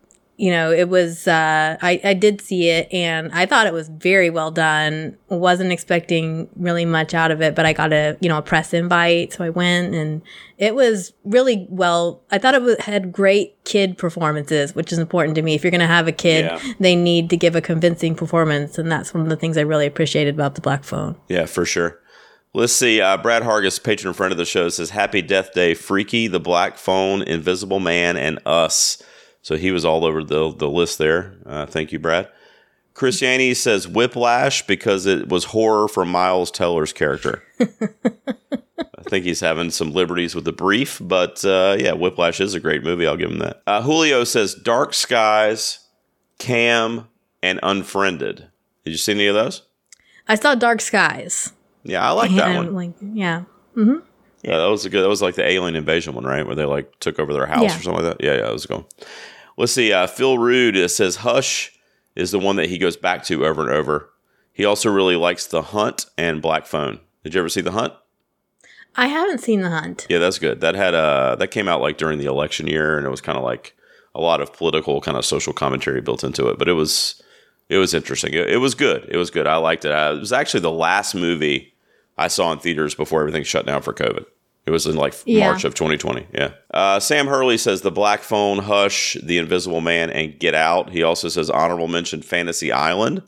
you know, it was, uh, I, I did see it and I thought it was very well done. Wasn't expecting really much out of it, but I got a, you know, a press invite. So I went and it was really well. I thought it was, had great kid performances, which is important to me. If you're going to have a kid, yeah. they need to give a convincing performance. And that's one of the things I really appreciated about The Black Phone. Yeah, for sure. Let's see. Uh, Brad Hargis, patron friend of the show, says, Happy Death Day, Freaky, The Black Phone, Invisible Man, and Us. So he was all over the the list there. Uh, thank you, Brad. Christiane says, Whiplash, because it was horror from Miles Teller's character. I think he's having some liberties with the brief, but uh, yeah, Whiplash is a great movie. I'll give him that. Uh, Julio says, Dark Skies, Cam, and Unfriended. Did you see any of those? I saw Dark Skies. Yeah, I like that one. Like, yeah. Mm-hmm. Yeah, that was a good. That was like the alien invasion one, right? Where they like took over their house yeah. or something like that. Yeah, yeah, that was cool. Let's see. Uh, Phil Rude says Hush is the one that he goes back to over and over. He also really likes The Hunt and Black Phone. Did you ever see The Hunt? I haven't seen The Hunt. Yeah, that's good. That had uh that came out like during the election year, and it was kind of like a lot of political kind of social commentary built into it. But it was it was interesting. It, it was good. It was good. I liked it. I, it was actually the last movie I saw in theaters before everything shut down for COVID. It was in like yeah. March of twenty twenty. Yeah. Uh, Sam Hurley says The Black Phone, Hush, The Invisible Man, and Get Out. He also says honorable mention Fantasy Island,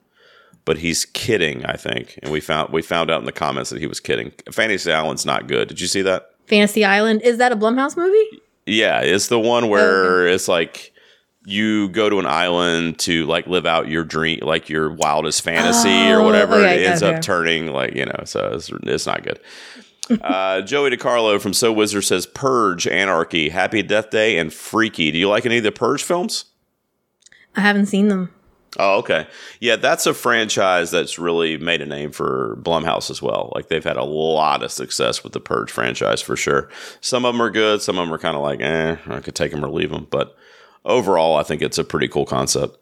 but he's kidding, I think. And we found we found out in the comments that he was kidding. Fantasy Island's not good. Did you see that? Fantasy Island, is that a Blumhouse movie? Yeah, it's the one where oh. it's like you go to an island to like live out your dream, like your wildest fantasy oh, or whatever. Okay, it ends okay. up turning like, you know, so it's, it's not good. uh, Joey DiCarlo from So Wizard says Purge, Anarchy, Happy Death Day, and Freaky. Do you like any of the Purge films? I haven't seen them. Oh, okay. Yeah, that's a franchise that's really made a name for Blumhouse as well. Like, they've had a lot of success with the Purge franchise for sure. Some of them are good. Some of them are kind of like, eh, I could take them or leave them, but overall, I think it's a pretty cool concept.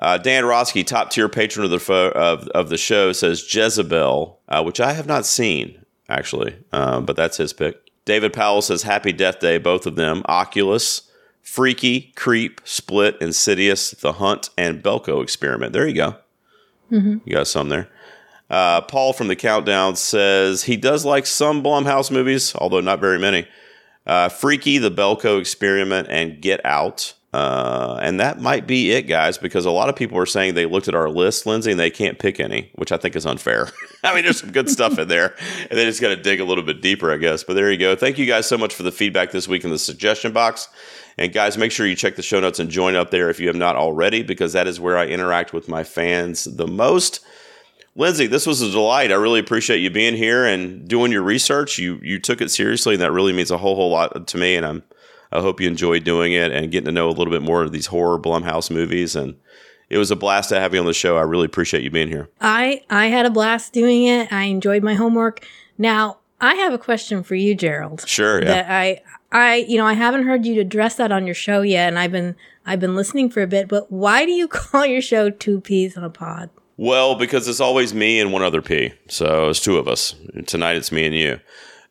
Uh, Dan Roski, top tier patron of the fo- of, of the show, says Jezebel, uh, which I have not seen, actually, um, but that's his pick. David Powell says Happy Death Day, both of them, Oculus, Freaky, Creep, Split, Insidious, The Hunt, and Belko Experiment. There you go. Mm-hmm. You got some there. Uh, Paul from The Countdown says he does like some Blumhouse movies, although not very many. Uh, Freaky, The Belko Experiment, and Get Out. Uh, and that might be it, guys, because a lot of people are saying they looked at our list, Lindsay, and they can't pick any, which I think is unfair. I mean, there's some good stuff in there, and they just got to dig a little bit deeper, I guess. But there you go. Thank you guys so much for the feedback this week in the suggestion box. And guys, make sure you check the show notes and join up there if you have not already, because that is where I interact with my fans the most. Lindsay, this was a delight. I really appreciate you being here and doing your research. You you took it seriously, and that really means a whole whole lot to me. And I'm I hope you enjoyed doing it and getting to know a little bit more of these horror Blumhouse movies. And it was a blast to have you on the show. I really appreciate you being here. I I had a blast doing it. I enjoyed my homework. Now I have a question for you, Gerald. Sure. Yeah. That I I you know I haven't heard you address that on your show yet, and I've been I've been listening for a bit. But why do you call your show Two Peas on a Pod? Well, because it's always me and one other P. So it's two of us. Tonight it's me and you.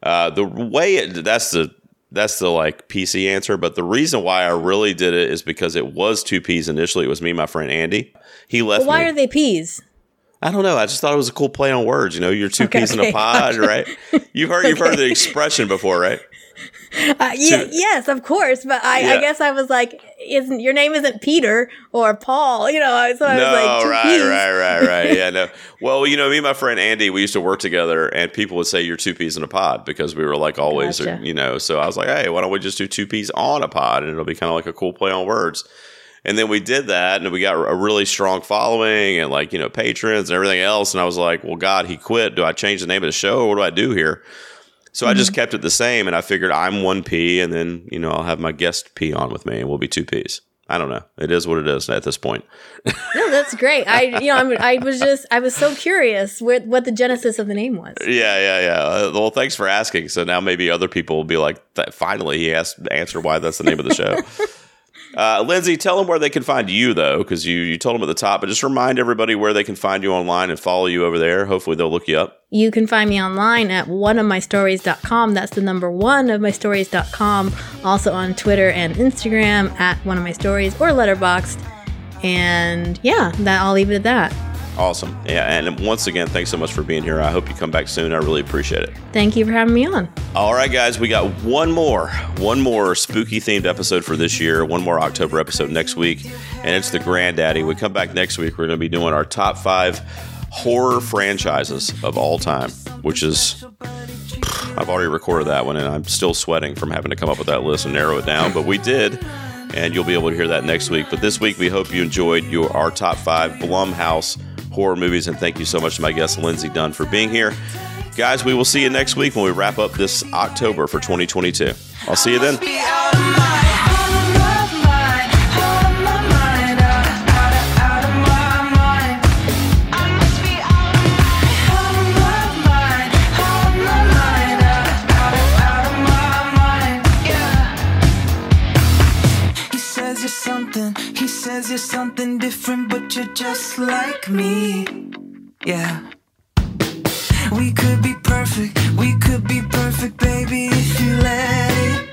Uh, the way it, that's the that's the like P C answer, but the reason why I really did it is because it was two P's initially. It was me and my friend Andy. He left. Well, why me. Are they P's? I don't know. I just thought it was a cool play on words. You know, you're two okay, peas okay. in a pod, right? You've heard okay. you've heard the expression before, right? Uh, yeah, yes, of course. But I, yeah. I guess I was like, "Isn't your name isn't Peter or Paul?" You know, so I no, was like, two right, peas. right, right, right. Yeah, no. Well, you know, me and my friend Andy, we used to work together, and people would say, "You're two peas in a pod," because we were like always, gotcha. You know. So I was like, "Hey, why don't we just do two peas on a pod, and it'll be kind of like a cool play on words." And then we did that, and we got a really strong following and, like, you know, patrons and everything else. And I was like, well, God, he quit. Do I change the name of the show, or what do I do here? So mm-hmm. I just kept it the same, and I figured I'm one P, and then, you know, I'll have my guest P on with me, and we'll be two Ps. I don't know. It is what it is at this point. No, that's great. I, you know, I'm, I was just, I was so curious where, what the genesis of the name was. Yeah, yeah, yeah. Well, thanks for asking. So now maybe other people will be like, finally, he asked, answered why that's the name of the show. Uh, Lindsay, tell them where they can find you, though, because you, you told them at the top. But just remind everybody where they can find you online and follow you over there. Hopefully, they'll look you up. You can find me online at one of my stories dot com. That's the number one of my stories dot com. Also on Twitter and Instagram at one of my stories or Letterboxd. And yeah, that I'll leave it at that. Awesome. Yeah. And once again, thanks so much for being here. I hope you come back soon. I really appreciate it. Thank you for having me on. All right, guys, we got one more, one more spooky themed episode for this year. One more October episode next week. And it's the granddaddy. We come back next week. We're going to be doing our top five horror franchises of all time, which is, I've already recorded that one and I'm still sweating from having to come up with that list and narrow it down, but we did. And you'll be able to hear that next week. But this week, we hope you enjoyed your our top five Blumhouse horror movies. And thank you so much to my guest, Lindsay Dunn, for being here. Guys, we will see you next week when we wrap up this October for twenty twenty-two. I'll see you then. You're something different, but you're just like me. Yeah. We could be perfect, we could be perfect, baby, if you let it.